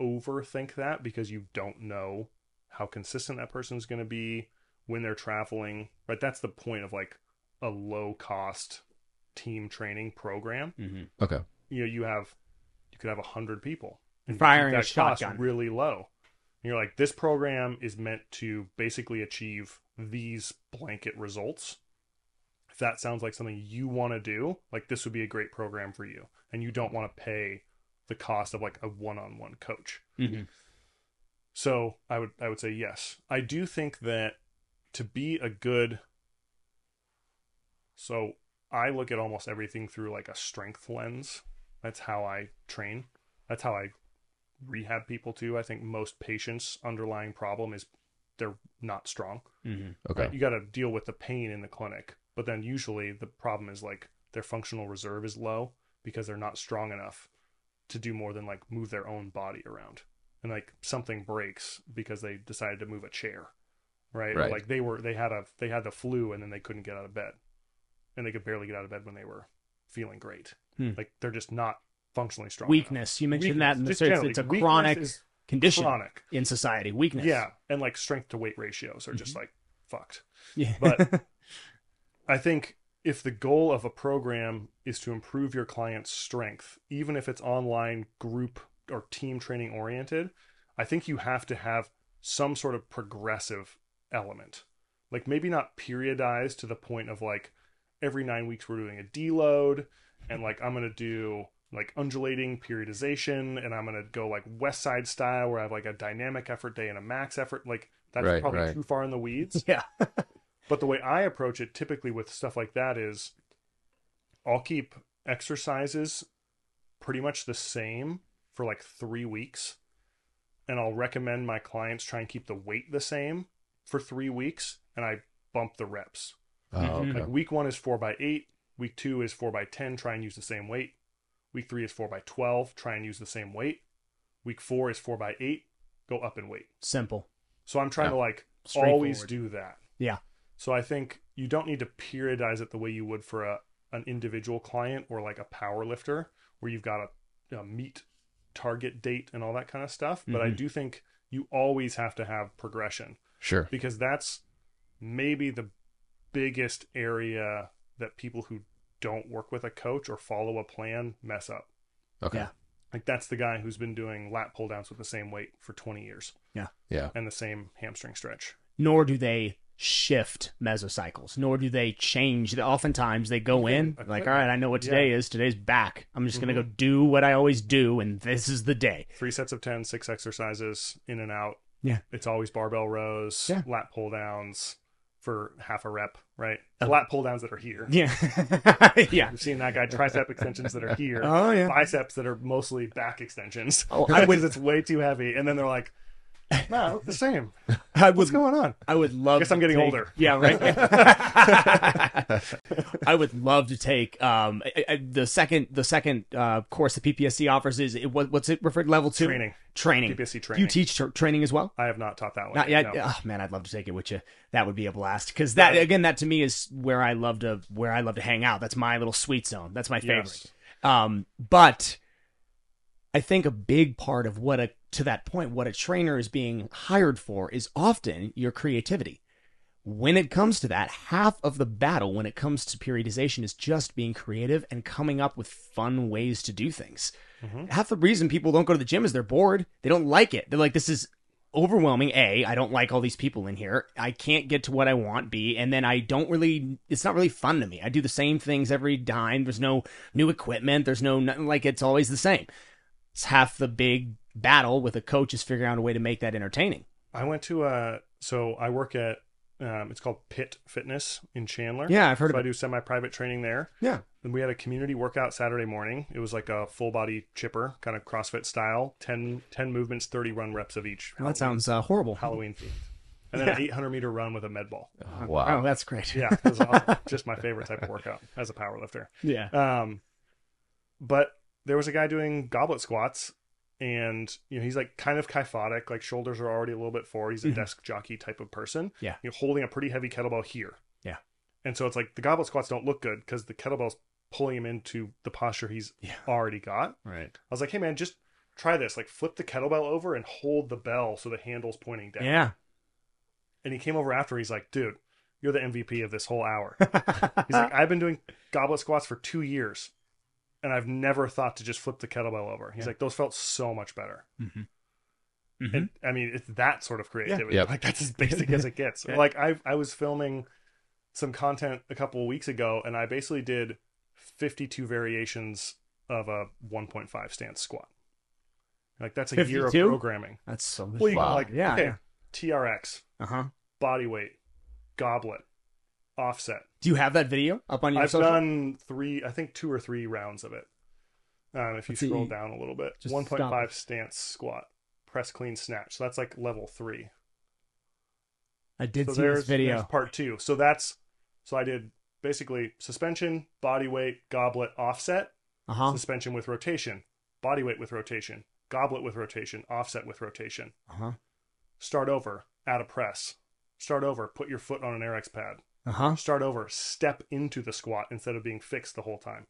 overthink that because you don't know how consistent that person's going to be when they're traveling, right? That's the point of like a low cost team training program. Mm-hmm. Okay. You know, you could have 100 people and firing a shotgun cost really low. You're like, this program is meant to basically achieve these blanket results. if that sounds like something you want to do, like this would be a great program for you, and you don't want to pay the cost of like a one-on-one coach. Mm-hmm. So I would say yes. I do think that to be a good, so I look at almost everything through like a strength lens. That's how I train. That's how I rehab people too. I think most patients' underlying problem is they're not strong. Mm-hmm. Okay. Right? You got to deal with the pain in the clinic, but then usually the problem is like their functional reserve is low because they're not strong enough to do more than like move their own body around, and like something breaks because they decided to move a chair, right? Like they had the flu and then they couldn't get out of bed, and they could barely get out of bed when they were feeling great. Like they're just not functionally strong. Weakness. Enough. You mentioned weakness, that in the search. It's a chronic condition in society. Weakness. Yeah. And like strength to weight ratios are just like fucked. Yeah. But I think if the goal of a program is to improve your client's strength, even if it's online group or team training oriented, I think you have to have some sort of progressive element. Like maybe not periodized to the point of like every 9 weeks we're doing a deload, and like I'm going to do like undulating periodization, and I'm going to go like West Side style where I have like a dynamic effort day and a max effort. Like that's probably too far in the weeds. Yeah. But the way I approach it typically with stuff like that is I'll keep exercises pretty much the same for like 3 weeks, and I'll recommend my clients try and keep the weight the same for 3 weeks, and I bump the reps. Oh, okay. Like week one is 4x8. Week two is 4x10. Try and use the same weight. Week three is 4x12. Try and use the same weight. Week four is 4x8. Go up in weight. Simple. So I'm trying to like always do that. Yeah. So I think you don't need to periodize it the way you would for an individual client or like a power lifter where you've got a meet target date and all that kind of stuff. But I do think you always have to have progression. Sure. Because that's maybe the biggest area that people who don't work with a coach or follow a plan mess up. Okay. Yeah. Like that's the guy who's been doing lat pull downs with the same weight for 20 years. Yeah. Yeah. And the same hamstring stretch. Nor do they shift mesocycles, nor do they change. Oftentimes they go in like, all right, I know what today is. Today's back. I'm just going to go do what I always do, and this is the day. 3 sets of 10, 6 exercises, in and out. Yeah. It's always barbell rows, lat pull downs for half a rep, right? Lat pull downs that are here. Yeah. Yeah. You've seen that guy, tricep extensions that are here. Oh, yeah. Biceps that are mostly back extensions. Oh, I would. It's way too heavy. And then they're like, no, the same. What's going on? I would love. Guess I'm getting older. Yeah, right. I would love to take the second course that PPSC offers is what's it referred level 2 training PPSC training. You teach training as well? I have not taught that one. Not yet. No. Oh man, I'd love to take it with you. That would be a blast, because that to me is where I love to hang out. That's my little sweet zone. That's my favorite. Yes. But I think a big part of what a trainer is being hired for is often your creativity. When it comes to that, half of the battle when it comes to periodization is just being creative and coming up with fun ways to do things. Mm-hmm. Half the reason people don't go to the gym is they're bored. They don't like it. They're like, this is overwhelming. A, I don't like all these people in here. I can't get to what I want. B, and then it's not really fun to me. I do the same things every time. There's no new equipment. There's no nothing, like it's always the same. It's half the big battle with a coach is figuring out a way to make that entertaining. I went to I work at it's called Pit Fitness in Chandler. Yeah, I've heard of it. I do semi-private training there. Yeah. And we had a community workout Saturday morning. It was like a full body chipper, kind of CrossFit style, 10 movements, 30 run reps of each. Well, that sounds horrible. Halloween themed. And then an 800 meter run with a med ball. Oh, wow. Oh, that's great. Yeah. It was awesome. Just my favorite type of workout as a power lifter. Yeah. But there was a guy doing goblet squats, and you know, he's like kind of kyphotic, like shoulders are already a little bit forward. He's a desk jockey type of person. Yeah. You're holding a pretty heavy kettlebell here. Yeah. And so it's like the goblet squats don't look good because the kettlebell's pulling him into the posture he's already got. Right. I was like, hey man, just try this. Like flip the kettlebell over and hold the bell so the handle's pointing down. Yeah. And he came over after, he's like, dude, you're the MVP of this whole hour. He's like, I've been doing goblet squats for 2 years. And I've never thought to just flip the kettlebell over. He's like, those felt so much better. Mm-hmm. Mm-hmm. And I mean, it's that sort of creativity. Yeah. Like that's as basic as it gets. Yeah. Like I was filming some content a couple of weeks ago, and I basically did 52 variations of a 1.5 stance squat. Like, that's a 52? Year of programming. That's so much. Well, you can, like, yeah, okay, yeah. TRX, body weight, goblet, offset. Do you have that video up on your social? I've done two or three rounds of it. If you scroll down a little bit, 1.5 stance squat, press, clean, snatch. So that's like level 3. I did see this video. There's part 2. So that's, so I did basically suspension, body weight, goblet, offset, suspension with rotation, body weight with rotation, goblet with rotation, offset with rotation. Start over, add a press. Start over, put your foot on an Airex pad. Start over, step into the squat instead of being fixed the whole time.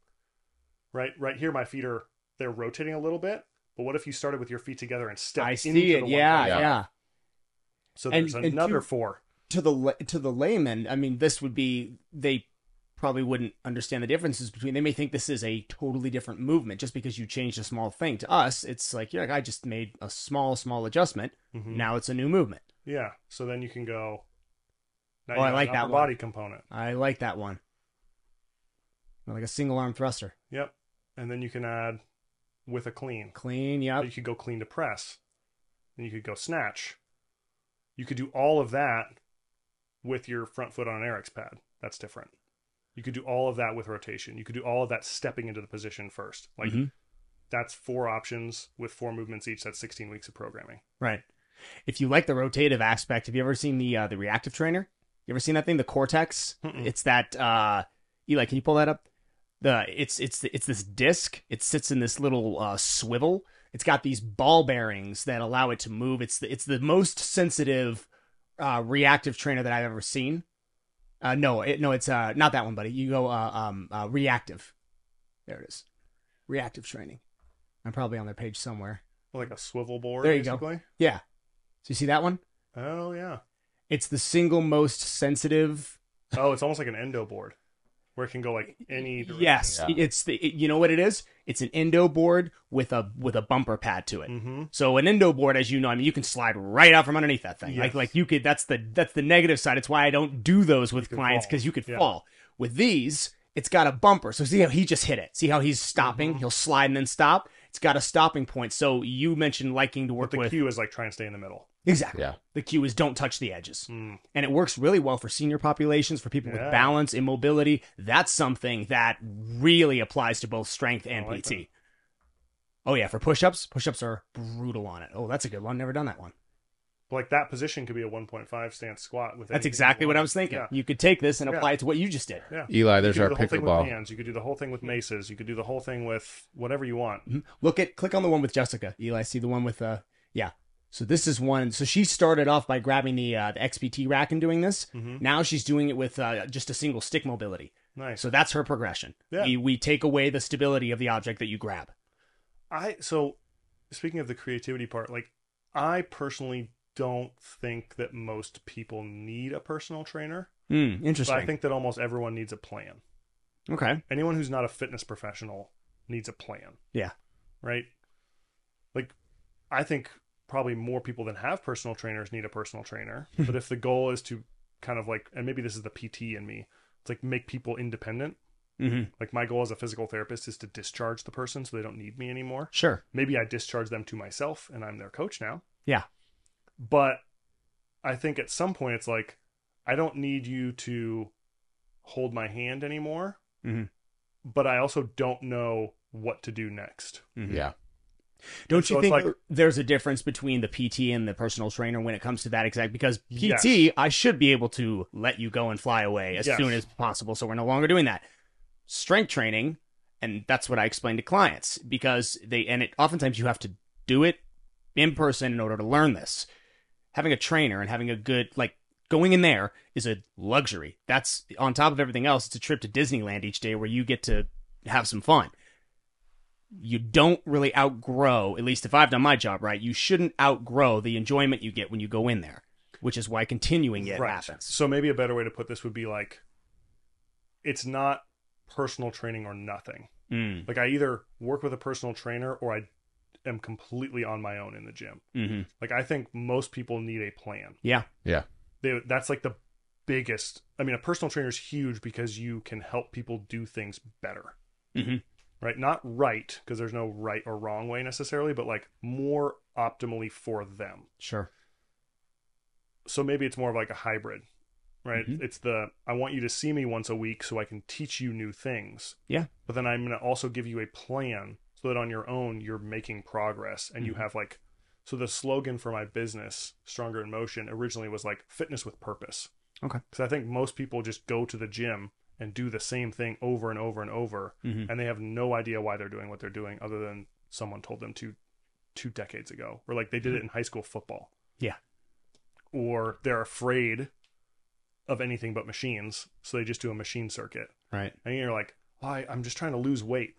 Right here, my feet are, they're rotating a little bit. But what if you started with your feet together and stepped into it? The yeah. So there's another 4. To the layman, I mean, this would be, they probably wouldn't understand the differences between, they may think this is a totally different movement just because you changed a small thing. To us, it's like, you're like, I just made a small adjustment. Now it's a new movement. Yeah. So then you can go, now I like that body component. I like that one. Like a single arm thruster. Yep. And then you can add with a clean. Clean, yeah. So you could go clean to press. Then you could go snatch. You could do all of that with your front foot on an Airex pad. That's different. You could do all of that with rotation. You could do all of that stepping into the position first. Like, that's 4 options with 4 movements each. That's 16 weeks of programming. Right. If you like the rotative aspect, have you ever seen the Reactive Trainer? You ever seen that thing, the Cortex? It's that, Eli, can you pull that up? It's this disc. It sits in this little swivel. It's got these ball bearings that allow it to move. It's the most sensitive reactive trainer that I've ever seen. No, it's not that one, buddy. You go reactive. There it is. Reactive Training. I'm probably on their page somewhere. Like a swivel board. There you basically go. Yeah. So you see that one? Oh yeah. It's the single most sensitive. Oh, it's almost like an endo board. Where it can go like any direction. Yes, yeah. You know what it is? It's an endo board with a bumper pad to it. So an endo board, as you know, I mean, you can slide right out from underneath that thing. Yes. Like you could. That's the negative side. It's why I don't do those with clients, because you could fall. With these, it's got a bumper. So see how he just hit it. See how he's stopping. He'll slide and then stop. It's got a stopping point. So you mentioned liking to work with. The cue is like try and stay in the middle. Exactly. Yeah. The cue is don't touch the edges. And it works really well for senior populations, for people with balance, immobility. That's something that really applies to both strength and PT. That. Oh, yeah. For push-ups, push-ups are brutal on it. Oh, that's a good one. Never done that one. Like that position could be a 1.5 stance squat. That's exactly what I was thinking. Yeah. You could take this and apply it to what you just did. Yeah. Eli, there's our pickleball. You could do the whole thing with maces. You could do the whole thing with whatever you want. Click on the one with Jessica. Eli, see the one with, yeah. So this is one. So she started off by grabbing the XPT rack and doing this. Now she's doing it with just a single stick mobility. Nice. So that's her progression. Yeah. We take away the stability of the object that you grab. So speaking of the creativity part, like I personally don't think that most people need a personal trainer. Interesting. But I think that almost everyone needs a plan. Okay. Anyone who's not a fitness professional needs a plan. Yeah. Right? Like I think probably more people than have personal trainers need a personal trainer. But if the goal is to kind of like, and maybe this is the PT in me, it's like make people independent. Like my goal as a physical therapist is to discharge the person so they don't need me anymore. Sure. Maybe I discharge them to myself and I'm their coach now. Yeah. But I think at some point it's like, I don't need you to hold my hand anymore, but I also don't know what to do next. Yeah. Don't you think like, there's a difference between the PT and the personal trainer when it comes to that exact? Because PT, yes. I should be able to let you go and fly away as soon as possible. So we're no longer doing that. Strength training, and that's what I explain to clients because oftentimes you have to do it in person in order to learn this. Having a trainer and having a good, like going in there is a luxury. That's on top of everything else. It's a trip to Disneyland each day where you get to have some fun. You don't really outgrow, at least if I've done my job right, you shouldn't outgrow the enjoyment you get when you go in there, which is why continuing it happens. So maybe a better way to put this would be like, it's not personal training or nothing. Like I either work with a personal trainer or I am completely on my own in the gym. Like I think most people need a plan. Yeah. Yeah. That's like the biggest, I mean, a personal trainer is huge because you can help people do things better, mm-hmm. right? Not right, because there's no right or wrong way necessarily, but like more optimally for them. Sure. So maybe it's more of like a hybrid, right? Mm-hmm. It's the, I want you to see me once a week so I can teach you new things. Yeah. But then I'm going to also give you a plan so that on your own, you're making progress and mm-hmm. you have like, so the slogan for my business, Stronger in Motion, originally was like fitness with purpose. Okay. Because I think most people just go to the gym and do the same thing over and over and over, mm-hmm. and they have no idea why they're doing what they're doing other than someone told them to 2 decades ago, or like they did it in high school football. Yeah. Or they're afraid of anything but machines, so they just do a machine circuit. Right. And you're like, why? I'm just trying to lose weight.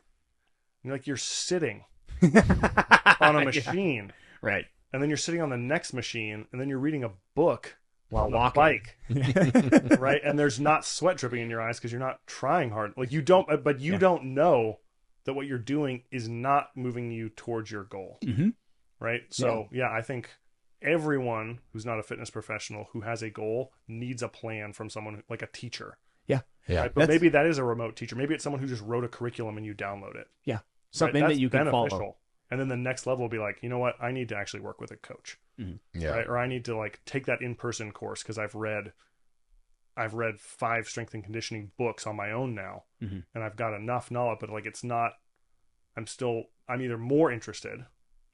And you're like, you're sitting on a machine. Yeah. Right. And then you're sitting on the next machine, and then you're reading a book while walking a bike, right? And there's not sweat dripping in your eyes because you're not trying hard. Like you don't, but you yeah. don't know that what you're doing is not moving you towards your goal, mm-hmm. right? So yeah. I think everyone who's not a fitness professional who has a goal needs a plan from someone like a teacher. Yeah, yeah. Right? But maybe that is a remote teacher. Maybe it's someone who just wrote a curriculum and you download it. Yeah, something right? that you can beneficial. Follow. And then the next level will be like, you know what? I need to actually work with a coach. Mm-hmm. Yeah. Right? Or I need to like take that in-person course because I've read 5 strength and conditioning books on my own now, mm-hmm. and I've got enough knowledge, but like it's not, I'm either more interested,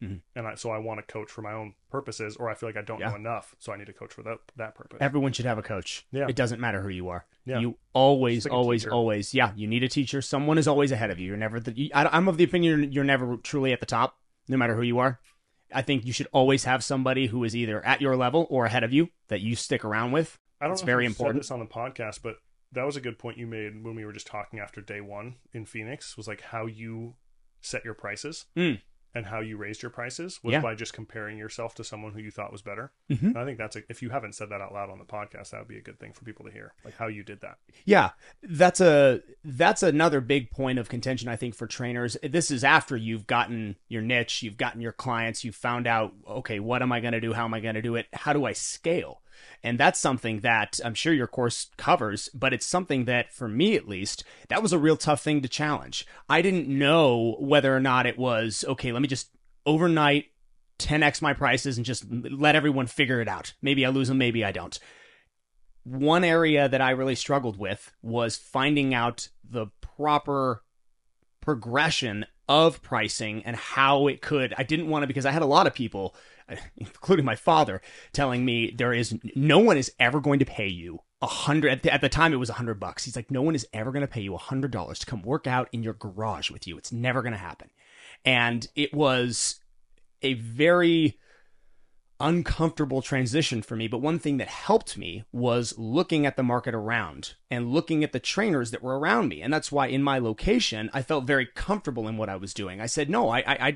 mm-hmm. and so I want a coach for my own purposes, or I feel like I don't know enough, so I need a coach for that purpose. Everyone should have a coach. Yeah. It doesn't matter who you are. Yeah. You always, always, yeah, you need a teacher. Someone is always ahead of you. You're never, I'm of the opinion you're never truly at the top, no matter who you are. I think you should always have somebody who is either at your level or ahead of you that you stick around with. I don't know if you said this on the podcast, but that was a good point you made when we were just talking after day one in Phoenix, was like how you set your prices and how you raised your prices was by just comparing yourself to someone who you thought was better. Mm-hmm. And I think that's if you haven't said that out loud on the podcast, that would be a good thing for people to hear, like how you did that. Yeah, that's another big point of contention, I think, for trainers. This is after you've gotten your niche, you've gotten your clients, you've found out, okay, what am I going to do? How am I going to do it? How do I scale? And that's something that I'm sure your course covers, but it's something that, for me at least, that was a real tough thing to challenge. I didn't know whether or not it was, okay, let me just overnight 10x my prices and just let everyone figure it out. Maybe I lose them, maybe I don't. One area that I really struggled with was finding out the proper progression of pricing and how it could. I didn't want to, because I had a lot of people, including my father, telling me no one is ever going to pay you $100. At the time, it was $100. He's like, no one is ever going to pay you $100 to come work out in your garage with you. It's never going to happen. And it was a very uncomfortable transition for me. But one thing that helped me was looking at the market around and looking at the trainers that were around me. And that's why in my location, I felt very comfortable in what I was doing. I said, no, I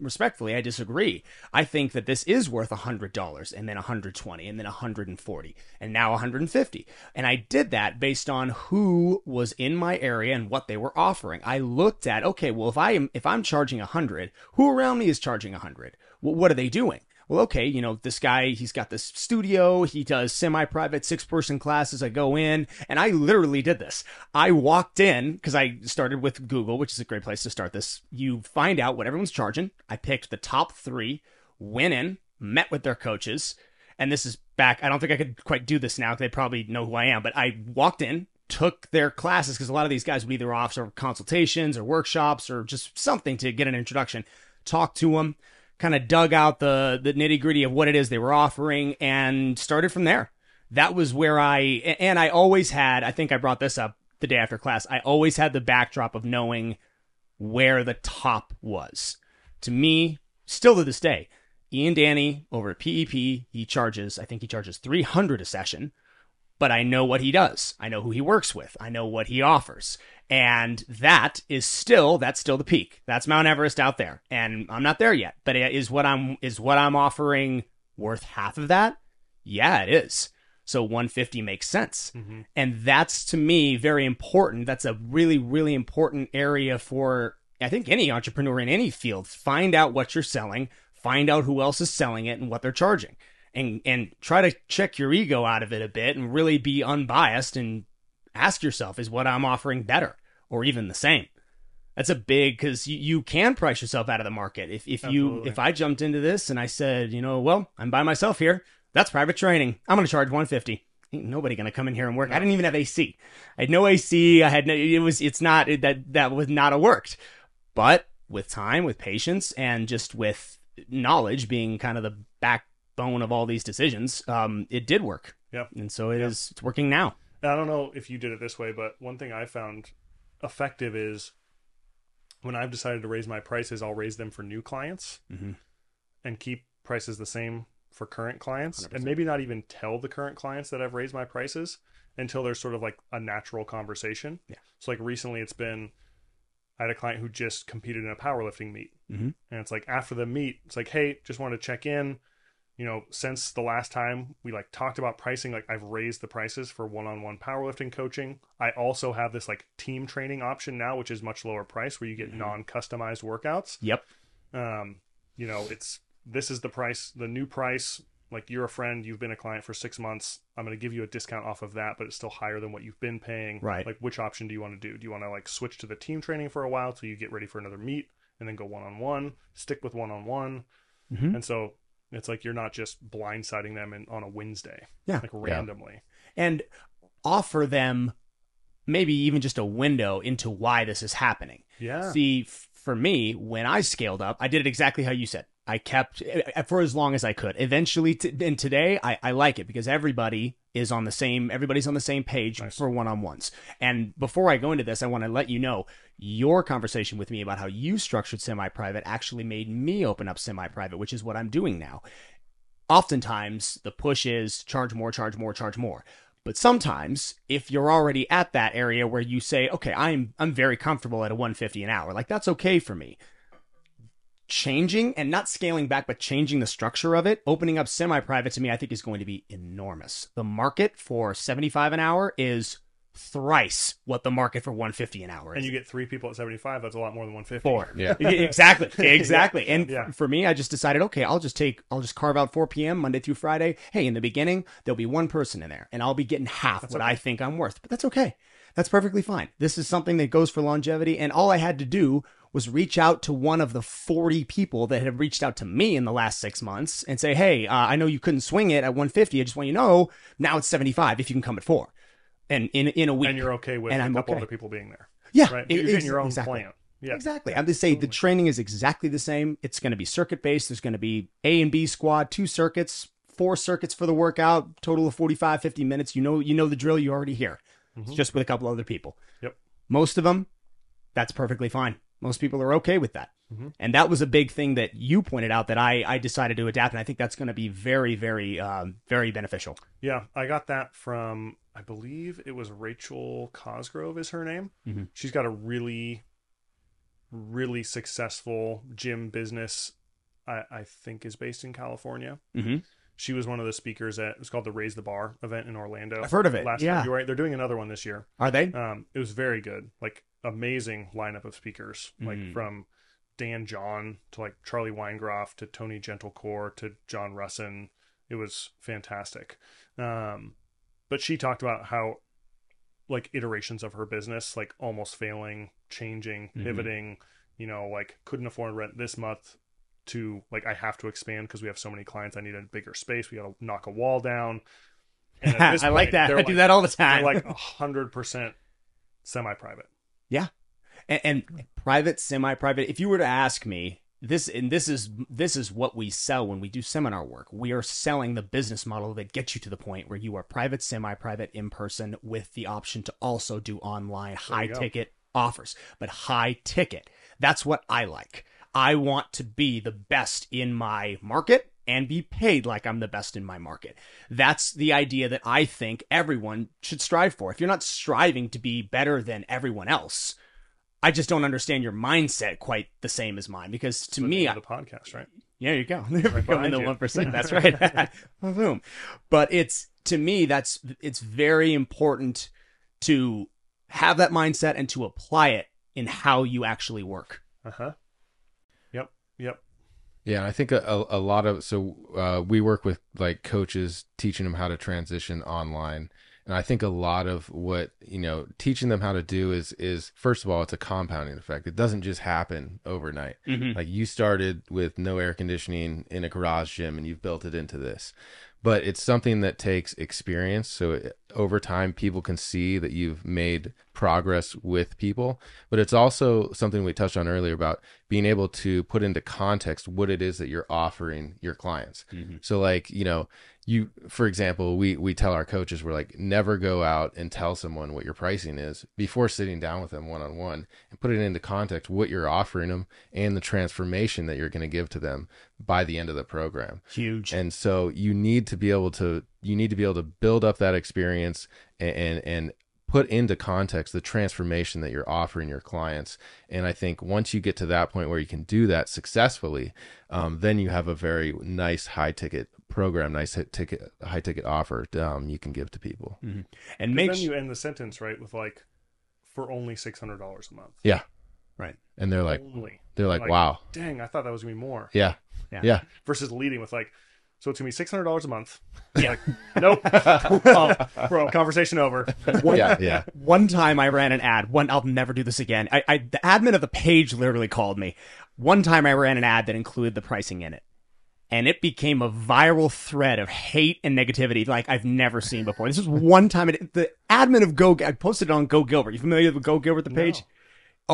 respectfully, I disagree. I think that this is worth $100 and then $120 and then $140 and now $150. And I did that based on who was in my area and what they were offering. I looked at, okay, well, if I'm charging $100, who around me is charging $100? Well, what are they doing? Well, okay, you know, this guy, he's got this studio. He does semi-private 6-person classes. I go in, and I literally did this. I walked in because I started with Google, which is a great place to start this. You find out what everyone's charging. I picked the top 3, went in, met with their coaches. And this is back. I don't think I could quite do this now because they probably know who I am. But I walked in, took their classes, because a lot of these guys would either offer consultations or workshops or just something to get an introduction, talked to them, kind of dug out the nitty-gritty of what it is they were offering, and started from there. That was where I always had, I think I brought this up the day after class, I always had the backdrop of knowing where the top was. To me, still to this day, Ian Danny over at PEP, he charges $300 a session, but I know what he does. I know who he works with. I know what he offers. And that's still the peak. That's Mount Everest out there. And I'm not there yet, but is what I'm offering worth half of that? Yeah, it is. So 150 makes sense. Mm-hmm. And that's, to me, very important. That's a really, really important area for, I think, any entrepreneur in any field. Find out what you're selling, find out who else is selling it and what they're charging. and try to check your ego out of it a bit and really be unbiased and ask yourself, is what I'm offering better or even the same? That's a big, because you can price yourself out of the market. If I jumped into this and I said, you know, well, I'm by myself here. That's private training. I'm going to charge $150. Ain't nobody going to come in here and work. No. I didn't even have AC. I had no AC. I had no, it was, it's not it, that was not a worked, but with time, with patience, and just with knowledge being kind of the backbone of all these decisions, it did work. Yeah. And so it's working now. I don't know if you did it this way, but one thing I found effective is when I've decided to raise my prices, I'll raise them for new clients and keep prices the same for current clients, 100%. And maybe not even tell the current clients that I've raised my prices until there's sort of like a natural conversation. Yeah. So like recently it's been, I had a client who just competed in a powerlifting meet and it's like after the meet, it's like, hey, just wanted to check in, you know, since the last time we like talked about pricing, like I've raised the prices for one-on-one powerlifting coaching. I also have this like team training option now, which is much lower price where you get non-customized workouts. Yep. You know, this is the price, the new price, like you're a friend, you've been a client for 6 months. I'm going to give you a discount off of that, but it's still higher than what you've been paying. Right. Like which option do you want to do? Do you want to like switch to the team training for a while till you get ready for another meet and then go one-on-one, stick with one-on-one. And so it's like, you're not just blindsiding them on a Wednesday, like randomly, and offer them maybe even just a window into why this is happening. Yeah. See, for me, when I scaled up, I did it exactly how you said. I kept for as long as I could. Eventually, and today, I like it because everybody's on the same page for one-on-ones. And before I go into this, I want to let you know your conversation with me about how you structured semi-private actually made me open up semi-private, which is what I'm doing now. Oftentimes, the push is charge more, charge more, charge more. But sometimes if you're already at that area where you say, okay, I'm very comfortable at a $150 an hour, like that's okay for me. Changing and not scaling back, but changing the structure of it, opening up semi-private to me, I think is going to be enormous. The market for $75 an hour is thrice what the market for $150 an hour is. And you get three people at 75. That's a lot more than 150. Four. Yeah. Exactly. And for me, I just decided, okay, I'll just carve out 4 PM Monday through Friday. Hey, in the beginning, there'll be one person in there and I'll be getting half I think I'm worth, but that's okay. That's perfectly fine. This is something that goes for longevity. And all I had to do was reach out to one of the 40 people that have reached out to me in the last 6 months and say, hey, I know you couldn't swing it at 150. I just want you to know now it's 75 if you can come at 4 and in a week. And you're okay with a couple other people being there. Yeah. Right? You're getting your own plan. Yeah. Exactly. I'm just saying the training is exactly the same. It's going to be circuit based. There's going to be A and B squad, 2 circuits, 4 circuits for the workout, total of 45, 50 minutes. You know the drill, you're already here. It's just with a couple other people. Yep. Most of them, that's perfectly fine. Most people are okay with that. And that was a big thing that you pointed out that I decided to adapt. And I think that's going to be very, very, very beneficial. Yeah. I got that from, I believe it was Rachel Cosgrove is her name. She's got a really, really successful gym business. I think is based in California. She was one of the speakers at, it was called the Raise the Bar event in Orlando. I've heard of it. Last February. They're doing another one this year. Are they? It was very good. Like amazing lineup of speakers, like from Dan John to like Charlie Weingroff to Tony Gentlecore to John Rusin. It was fantastic. But she talked about how like iterations of her business, like almost failing, changing, pivoting, you know, like couldn't afford rent this month. To like, I have to expand because we have so many clients. I need a bigger space. We got to knock a wall down. And at this I point, like that. I like, do that all the time. They're like 100% semi-private. Yeah. And private, semi-private. If you were to ask me this, and this is what we sell when we do seminar work. We are selling the business model that gets you to the point where you are private, semi-private in person with the option to also do online high ticket offers, but high ticket. That's what I like. I want to be the best in my market and be paid like I'm the best in my market. That's the idea that I think everyone should strive for. If you're not striving to be better than everyone else, I just don't understand your mindset quite the same as mine. Because to me, the podcast, right? Yeah, there you go. Becoming the 1%. That's right. Boom. But it's to me, it's very important to have that mindset and to apply it in how you actually work. Yep. Yeah, I think a lot of, we work with like coaches teaching them how to transition online. And I think a lot of what, you know, teaching them how to do is first of all, it's a compounding effect. It doesn't just happen overnight. Mm-hmm. Like you started with no air conditioning in a garage gym and you've built it into this, but it's something that takes experience. So over time, people can see that you've made progress with people, but it's also something we touched on earlier about being able to put into context what it is that you're offering your clients. Mm-hmm. So like, you know, you, for example, we tell our coaches, we're like, never go out and tell someone what your pricing is before sitting down with them one-on-one and put it into context, what you're offering them and the transformation that you're going to give to them by the end of the program. Huge. And so you need to be able to build up that experience and put into context the transformation that you're offering your clients. And I think once you get to that point where you can do that successfully, then you have a very nice high-ticket program, high-ticket offer you can give to people. Mm-hmm. And then you end the sentence, right, with like, for only $600 a month. Yeah. Right. And they're like, wow. Dang, I thought that was going to be more. Yeah. Yeah. Yeah. Versus leading with like, so it's going to be $600 a month. Yeah. Like, nope. Bro, conversation over. One time I ran an ad. I'll never do this again. The admin of the page literally called me. One time I ran an ad that included the pricing in it. And it became a viral thread of hate and negativity like I've never seen before. This is one time. The admin of I posted it on Go Gilbert. You familiar with Go Gilbert, the page? No.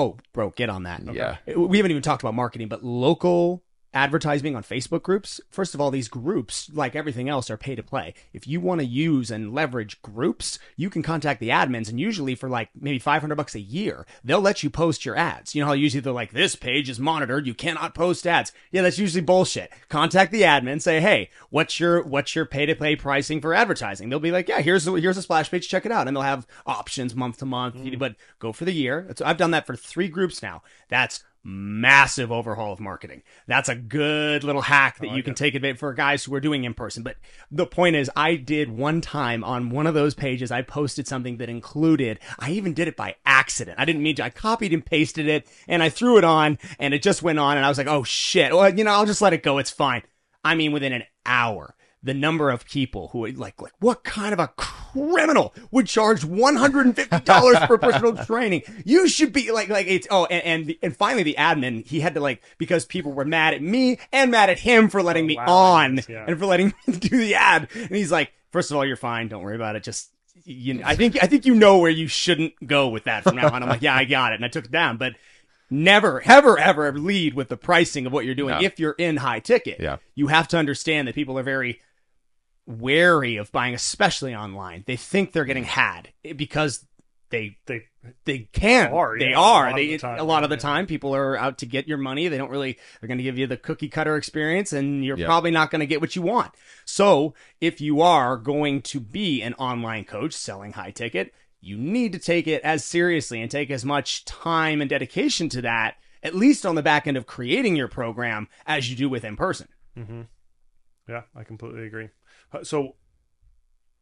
Oh, bro, get on that. Okay. Yeah. We haven't even talked about marketing, but local advertising on Facebook groups. First of all, these groups, like everything else, are pay to play. If you want to use and leverage groups, you can contact the admins, and usually for like maybe $500 a year, they'll let you post your ads. You know how usually they're like, this page is monitored, you cannot post ads. Yeah, that's usually bullshit. Contact the admin, say, hey, what's your pay to play pricing for advertising? They'll be like, yeah, here's a splash page, check it out, and they'll have options month to month, but go for the year. So I've done that for 3 groups now. That's massive overhaul of marketing. That's a good little hack that you can take advantage for guys who are doing in person. But the point is, I did one time on one of those pages, I posted something that included, I even did it by accident. I didn't mean to. I copied and pasted it and I threw it on and it just went on and I was like, oh shit. Well, you know, I'll just let it go. It's fine. I mean, within an hour, the number of people who are like, what kind of a criminal would charge $150 for personal training? You should be like it's, and finally the admin, he had to because people were mad at me and mad at him for letting and for letting me do the ad. And he's like, first of all, you're fine. Don't worry about it. Just, I think you know where you shouldn't go with that from now on. I'm like, yeah, I got it. And I took it down, but never, ever, ever lead with the pricing of what you're doing. No. If you're in high ticket, you have to understand that people are very wary of buying, especially online. They think they're getting had because they can. A lot of the time people are out to get your money. They don't really, they're going to give you the cookie cutter experience and you're probably not going to get what you want. So if you are going to be an online coach selling high ticket, you need to take it as seriously and take as much time and dedication to that, at least on the back end of creating your program, as you do with in person. Mm-hmm. Yeah, I completely agree. So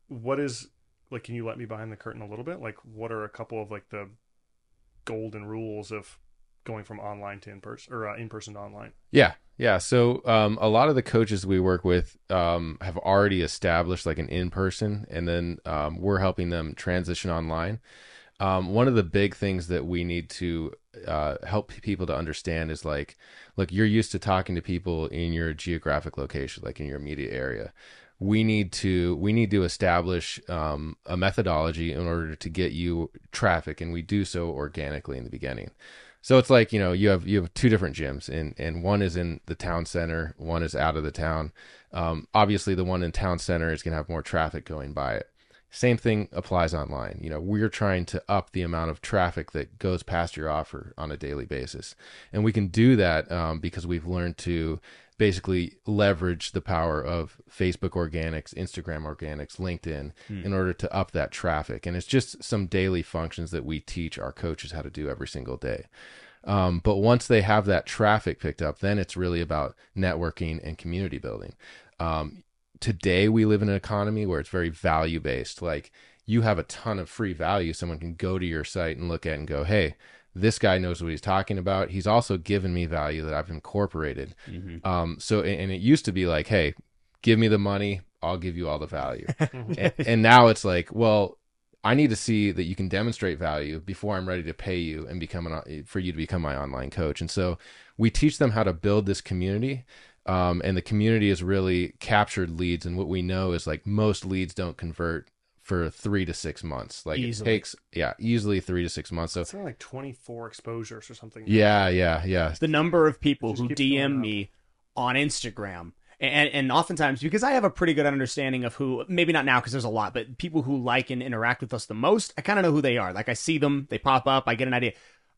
what is, like, can you let me behind the curtain a little bit? Like, what are a couple of like the golden rules of going from online to in-person or in-person to online? Yeah. So a lot of the coaches we work with have already established like an in-person, and then we're helping them transition online. One of the big things that we need to help people to understand is like, look, you're used to talking to people in your geographic location, like in your immediate area. We need to establish a methodology in order to get you traffic, and we do so organically in the beginning. So it's like, you know, you have 2 different gyms, and one is in the town center, one is out of the town. Obviously, the one in town center is going to have more traffic going by it. Same thing applies online. You know, we're trying to up the amount of traffic that goes past your offer on a daily basis. And we can do that because we've learned to basically leverage the power of Facebook organics, Instagram organics, LinkedIn in order to up that traffic. And it's just some daily functions that we teach our coaches how to do every single day. But once they have that traffic picked up, then it's really about networking and community building. Today we live in an economy where it's very value-based. Like, you have a ton of free value someone can go to your site and look at and go, hey, this guy knows what he's talking about. He's also given me value that I've incorporated. Mm-hmm. So it used to be like, hey, give me the money, I'll give you all the value. and now it's like, well, I need to see that you can demonstrate value before I'm ready to pay you and become my online coach. And so we teach them how to build this community. And the community is really captured leads. And what we know is, like, most leads don't convert for 3 to 6 months. Like, easily. It takes, easily 3 to 6 months. So it's like 24 exposures or something. Yeah. The number of people who DM me on Instagram. And oftentimes, because I have a pretty good understanding of who, maybe not now because there's a lot, but people who like and interact with us the most, I kind of know who they are. Like, I see them, they pop up, I get an idea.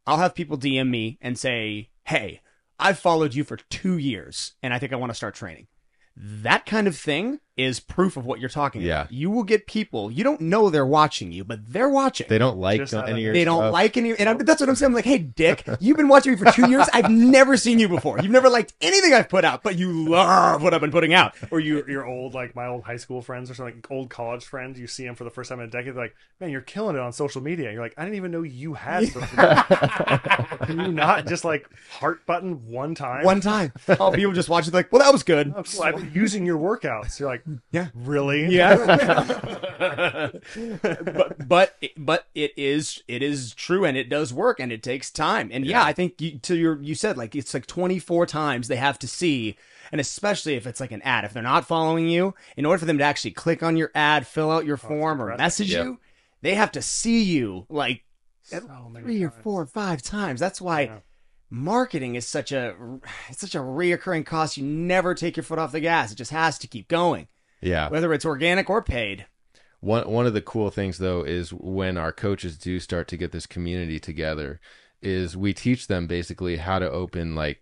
I'll have people DM me and say, hey, I've followed you for 2 years and I think I want to start training. That kind of thing is proof of what you're talking about. You will get people, you don't know they're watching you, but they're watching. They don't like any of your stuff. And that's what I'm saying. I'm like, hey, Dick, you've been watching me for 2 years. I've never seen you before. You've never liked anything I've put out, but you love what I've been putting out. Or your old, like my old high school friends or something, like old college friends, you see them for the first time in a decade, they're like, man, you're killing it on social media. And you're like, I didn't even know you had social media. Can you not just like heart button one time? All people just watch it like, well, that was good. I've been using your workouts. You're like, yeah, really? Yeah. but it is true, and it does work, and it takes time. And I think you said, like, it's like 24 times they have to see. And especially if it's like an ad, if they're not following you, in order for them to actually click on your ad, fill out your form or message you, they have to see you like three or 4 or 5 times. That's why marketing is such a reoccurring cost. You never take your foot off the gas. It just has to keep going. Yeah. Whether it's organic or paid. One of the cool things, though, is when our coaches do start to get this community together, is we teach them basically how to open, like,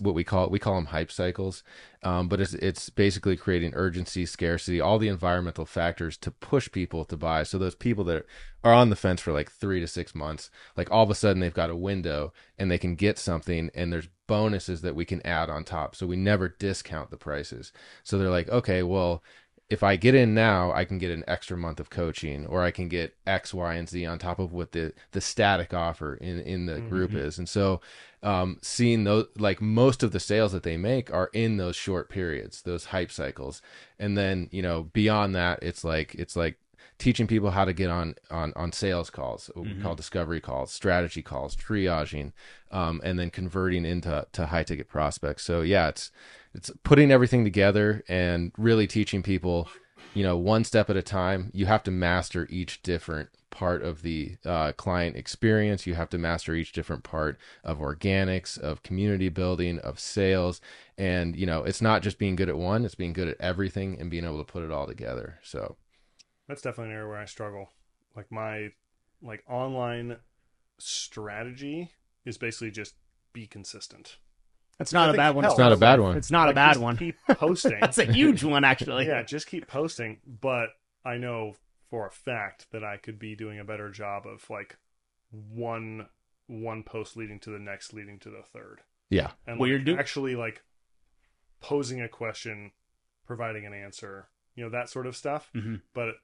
what we call them hype cycles. But it's basically creating urgency, scarcity, all the environmental factors to push people to buy. So those people that are on the fence for like 3 to 6 months, like all of a sudden they've got a window and they can get something, and there's bonuses that we can add on top. So we never discount the prices. So they're like, okay, well, if I get in now, I can get an extra month of coaching, or I can get X, Y, and Z on top of what the static offer in the group is. And so seeing those, like, most of the sales that they make are in those short periods, those hype cycles. And then, beyond that, it's like teaching people how to get on sales calls, what we call discovery calls, strategy calls, triaging, and then converting into high ticket prospects. So it's putting everything together and really teaching people, one step at a time. You have to master each different part of the client experience. You have to master each different part of organics, of community building, of sales. And, it's not just being good at one, it's being good at everything and being able to put it all together. So that's definitely an area where I struggle. Like, my online strategy is basically just be consistent. That's not a bad one. It's not a bad one. It's not a bad one. Keep posting. That's a huge one, actually. Yeah, just keep posting. But I know for a fact that I could be doing a better job of like one post leading to the next, leading to the third. Yeah. And well, you're actually like posing a question, providing an answer, that sort of stuff. Mm-hmm. But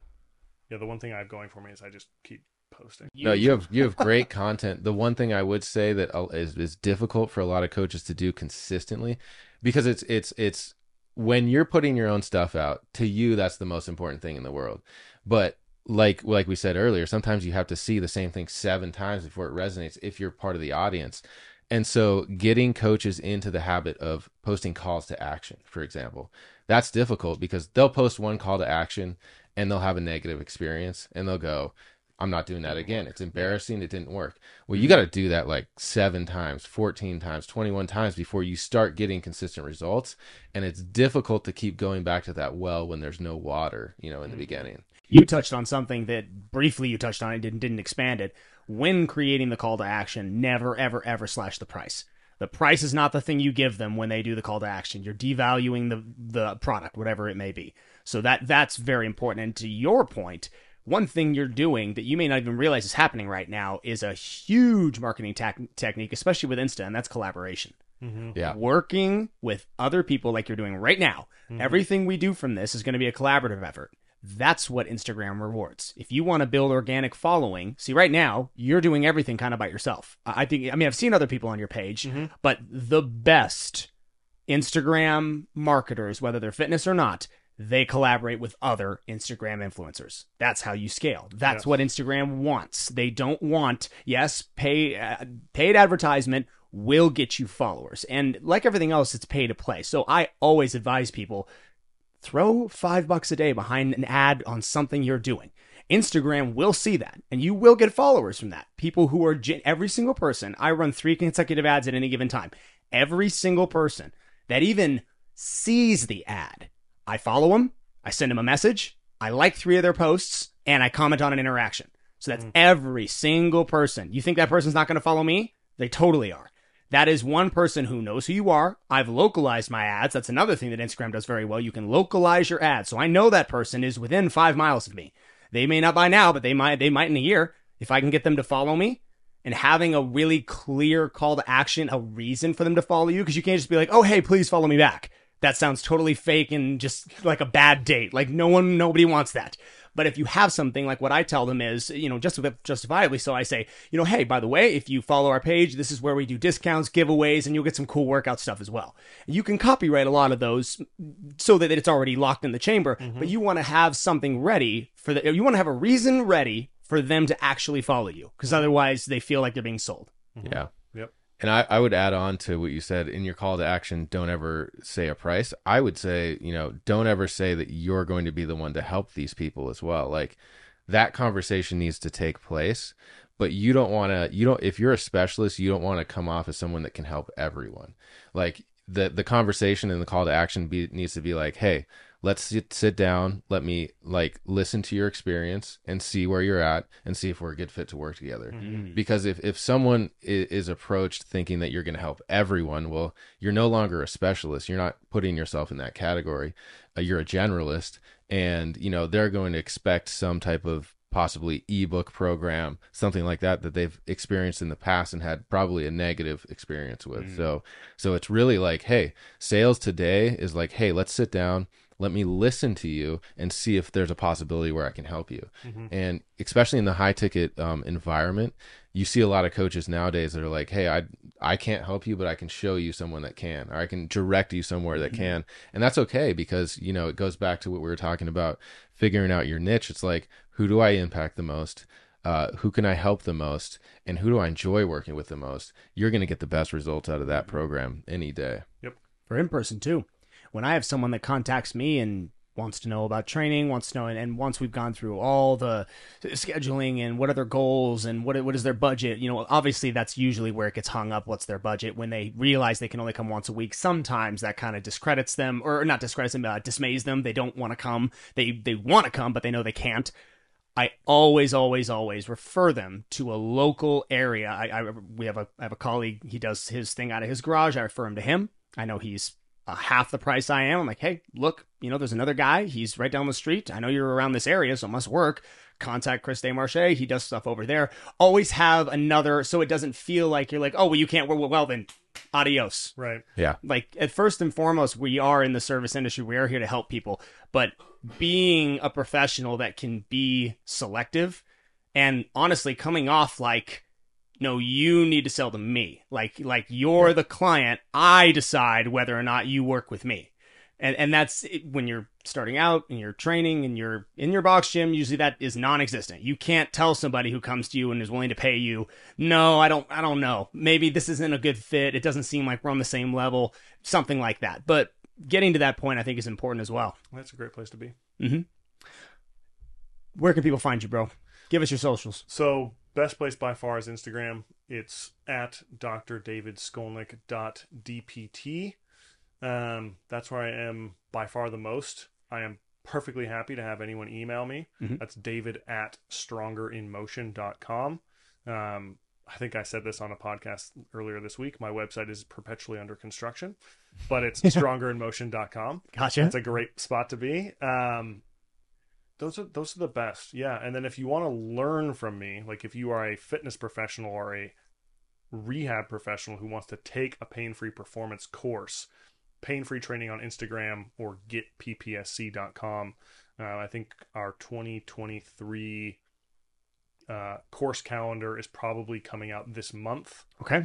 the one thing I have going for me is I just keep posting. No, you have great content. The one thing I would say that is difficult for a lot of coaches to do consistently, because it's when you're putting your own stuff out, to you that's the most important thing in the world. But like we said earlier, sometimes you have to see the same thing 7 times before it resonates if you're part of the audience. And so getting coaches into the habit of posting calls to action, for example, that's difficult because they'll post one call to action and they'll have a negative experience and they'll go, I'm not doing that again. It's embarrassing. It didn't work. Well, you got to do that like 7 times, 14 times, 21 times before you start getting consistent results. And it's difficult to keep going back to that well when there's no water, in the beginning. You touched on something that briefly you touched on and didn't expand it. When creating the call to action, never, ever, ever slash the price. The price is not the thing you give them when they do the call to action. You're devaluing the product, whatever it may be. So that's very important. And to your point, one thing you're doing that you may not even realize is happening right now is a huge marketing technique, especially with Insta, and that's collaboration. Mm-hmm. Yeah. Working with other people like you're doing right now. Mm-hmm. Everything we do from this is going to be a collaborative effort. That's what Instagram rewards. If you want to build organic following, see, right now, you're doing everything kind of by yourself. I've seen other people on your page, mm-hmm. but the best Instagram marketers, whether they're fitness or not, they collaborate with other Instagram influencers. That's how you scale. That's what Instagram wants. They don't want, paid advertisement will get you followers. And like everything else, it's pay to play. So I always advise people, throw $5 a day behind an ad on something you're doing. Instagram will see that, and you will get followers from that. People who are, every single person, I run 3 consecutive ads at any given time. Every single person that even sees the ad, I follow them, I send them a message, I like 3 of their posts, and I comment on an interaction. So that's every single person. You think that person's not going to follow me? They totally are. That is one person who knows who you are. I've localized my ads. That's another thing that Instagram does very well. You can localize your ads. So I know that person is within 5 miles of me. They may not by now, but they might in a year. If I can get them to follow me and having a really clear call to action, a reason for them to follow you, because you can't just be like, oh, hey, please follow me back. That sounds totally fake and just like a bad date. Like nobody wants that. But if you have something like what I tell them is, justifiably so, I say, hey, by the way, if you follow our page, this is where we do discounts, giveaways, and you'll get some cool workout stuff as well. You can copyright a lot of those so that it's already locked in the chamber, but you want to have something ready for that. You want to have a reason ready for them to actually follow you, because otherwise they feel like they're being sold. Yeah. Yep. And I would add on to what you said in your call to action, don't ever say a price. I would say, don't ever say that you're going to be the one to help these people as well. Like that conversation needs to take place, but if you're a specialist, you don't want to come off as someone that can help everyone. Like the conversation and the call to action needs to be like, hey, let's sit down. Let me listen to your experience and see where you're at and see if we're a good fit to work together. Mm-hmm. Because if someone is approached thinking that you're going to help everyone, well, you're no longer a specialist. You're not putting yourself in that category. You're a generalist, and they're going to expect some type of possibly ebook program, something like that they've experienced in the past and had probably a negative experience with. Mm-hmm. So it's really like, hey, sales today is like, hey, let's sit down. Let me listen to you and see if there's a possibility where I can help you. Mm-hmm. And especially in the high ticket environment, you see a lot of coaches nowadays that are like, hey, I can't help you, but I can show you someone that can, or I can direct you somewhere that can. And that's okay, because, it goes back to what we were talking about, figuring out your niche. It's like, who do I impact the most? Who can I help the most? And who do I enjoy working with the most? You're going to get the best results out of that program any day. Yep. For in-person too. When I have someone that contacts me and wants to know about training, and once we've gone through all the scheduling and what are their goals and what is their budget, obviously that's usually where it gets hung up. What's their budget? When they realize they can only come once a week, sometimes that kind of discredits them, or not discredits them, dismays them. They don't want to come. They want to come, but they know they can't. I always, always, always refer them to a local area. I have a colleague. He does his thing out of his garage. I refer him to him. I know he's half the price I am. I'm like, hey, look, there's another guy. He's right down the street. I know you're around this area, so it must work. Contact Chris Desmarchais. He does stuff over there. Always have another, so it doesn't feel like you're like, oh, well, you can't. Well, then, adios. Right. Yeah. Like, at first and foremost, we are in the service industry. We are here to help people. But being a professional that can be selective and honestly coming off like, no, you need to sell to me. Like you're the client. I decide whether or not you work with me. And that's when you're starting out and you're training and you're in your box gym. Usually that is non-existent. You can't tell somebody who comes to you and is willing to pay you, no, I don't know. Maybe this isn't a good fit. It doesn't seem like we're on the same level, something like that. But getting to that point, I think is important as well. That's a great place to be. Mm-hmm. Where can people find you, bro? Give us your socials. So, best place by far is Instagram. It's at drdavidskolnick.dpt. That's where I am by far the most. I am perfectly happy to have anyone email me. Mm-hmm. That's david@strongerinmotion.com. I think I said this on a podcast earlier this week. My website is perpetually under construction, but it's strongerinmotion.com. Gotcha. It's a great spot to be. Those are the best. Yeah. And then if you want to learn from me, like if you are a fitness professional or a rehab professional who wants to take a pain-free performance course, Pain Free Training on Instagram or getppsc.com I think our 2023 course calendar is probably coming out this month. Okay.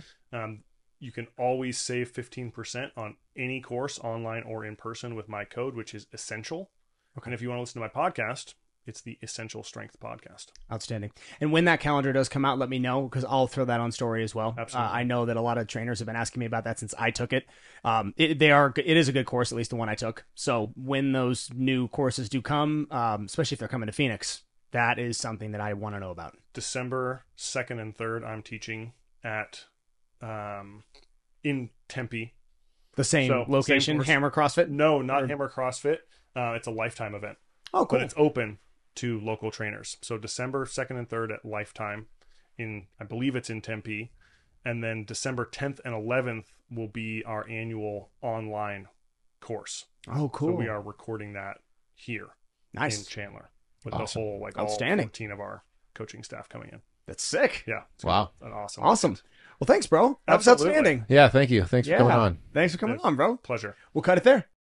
You can always save 15% on any course, online or in person, with my code, which is Essential. Okay. And if you want to listen to my podcast, it's the Essential Strength Podcast. Outstanding. And when that calendar does come out, let me know, because I'll throw that on story as well. Absolutely. I know that a lot of trainers have been asking me about that since I took it. It is a good course, at least the one I took. So when those new courses do come, especially if they're coming to Phoenix, that is something that I want to know about. December 2nd and 3rd, I'm teaching at in Tempe. The same location, Hammer CrossFit? No, not Hammer CrossFit. It's a Lifetime event. Oh, cool. But it's open to local trainers. So December 2nd and 3rd at Lifetime in, I believe it's in Tempe. And then December 10th and 11th will be our annual online course. Oh, cool. So we are recording that here. Nice. In Chandler with awesome. The whole, like, outstanding, all 14 of our coaching staff coming in. That's sick. Yeah. Wow. An awesome. Event. Well, thanks, bro. That was outstanding. Yeah. Thank you. Thanks for coming on. Thanks for coming on, bro. Pleasure. We'll cut it there.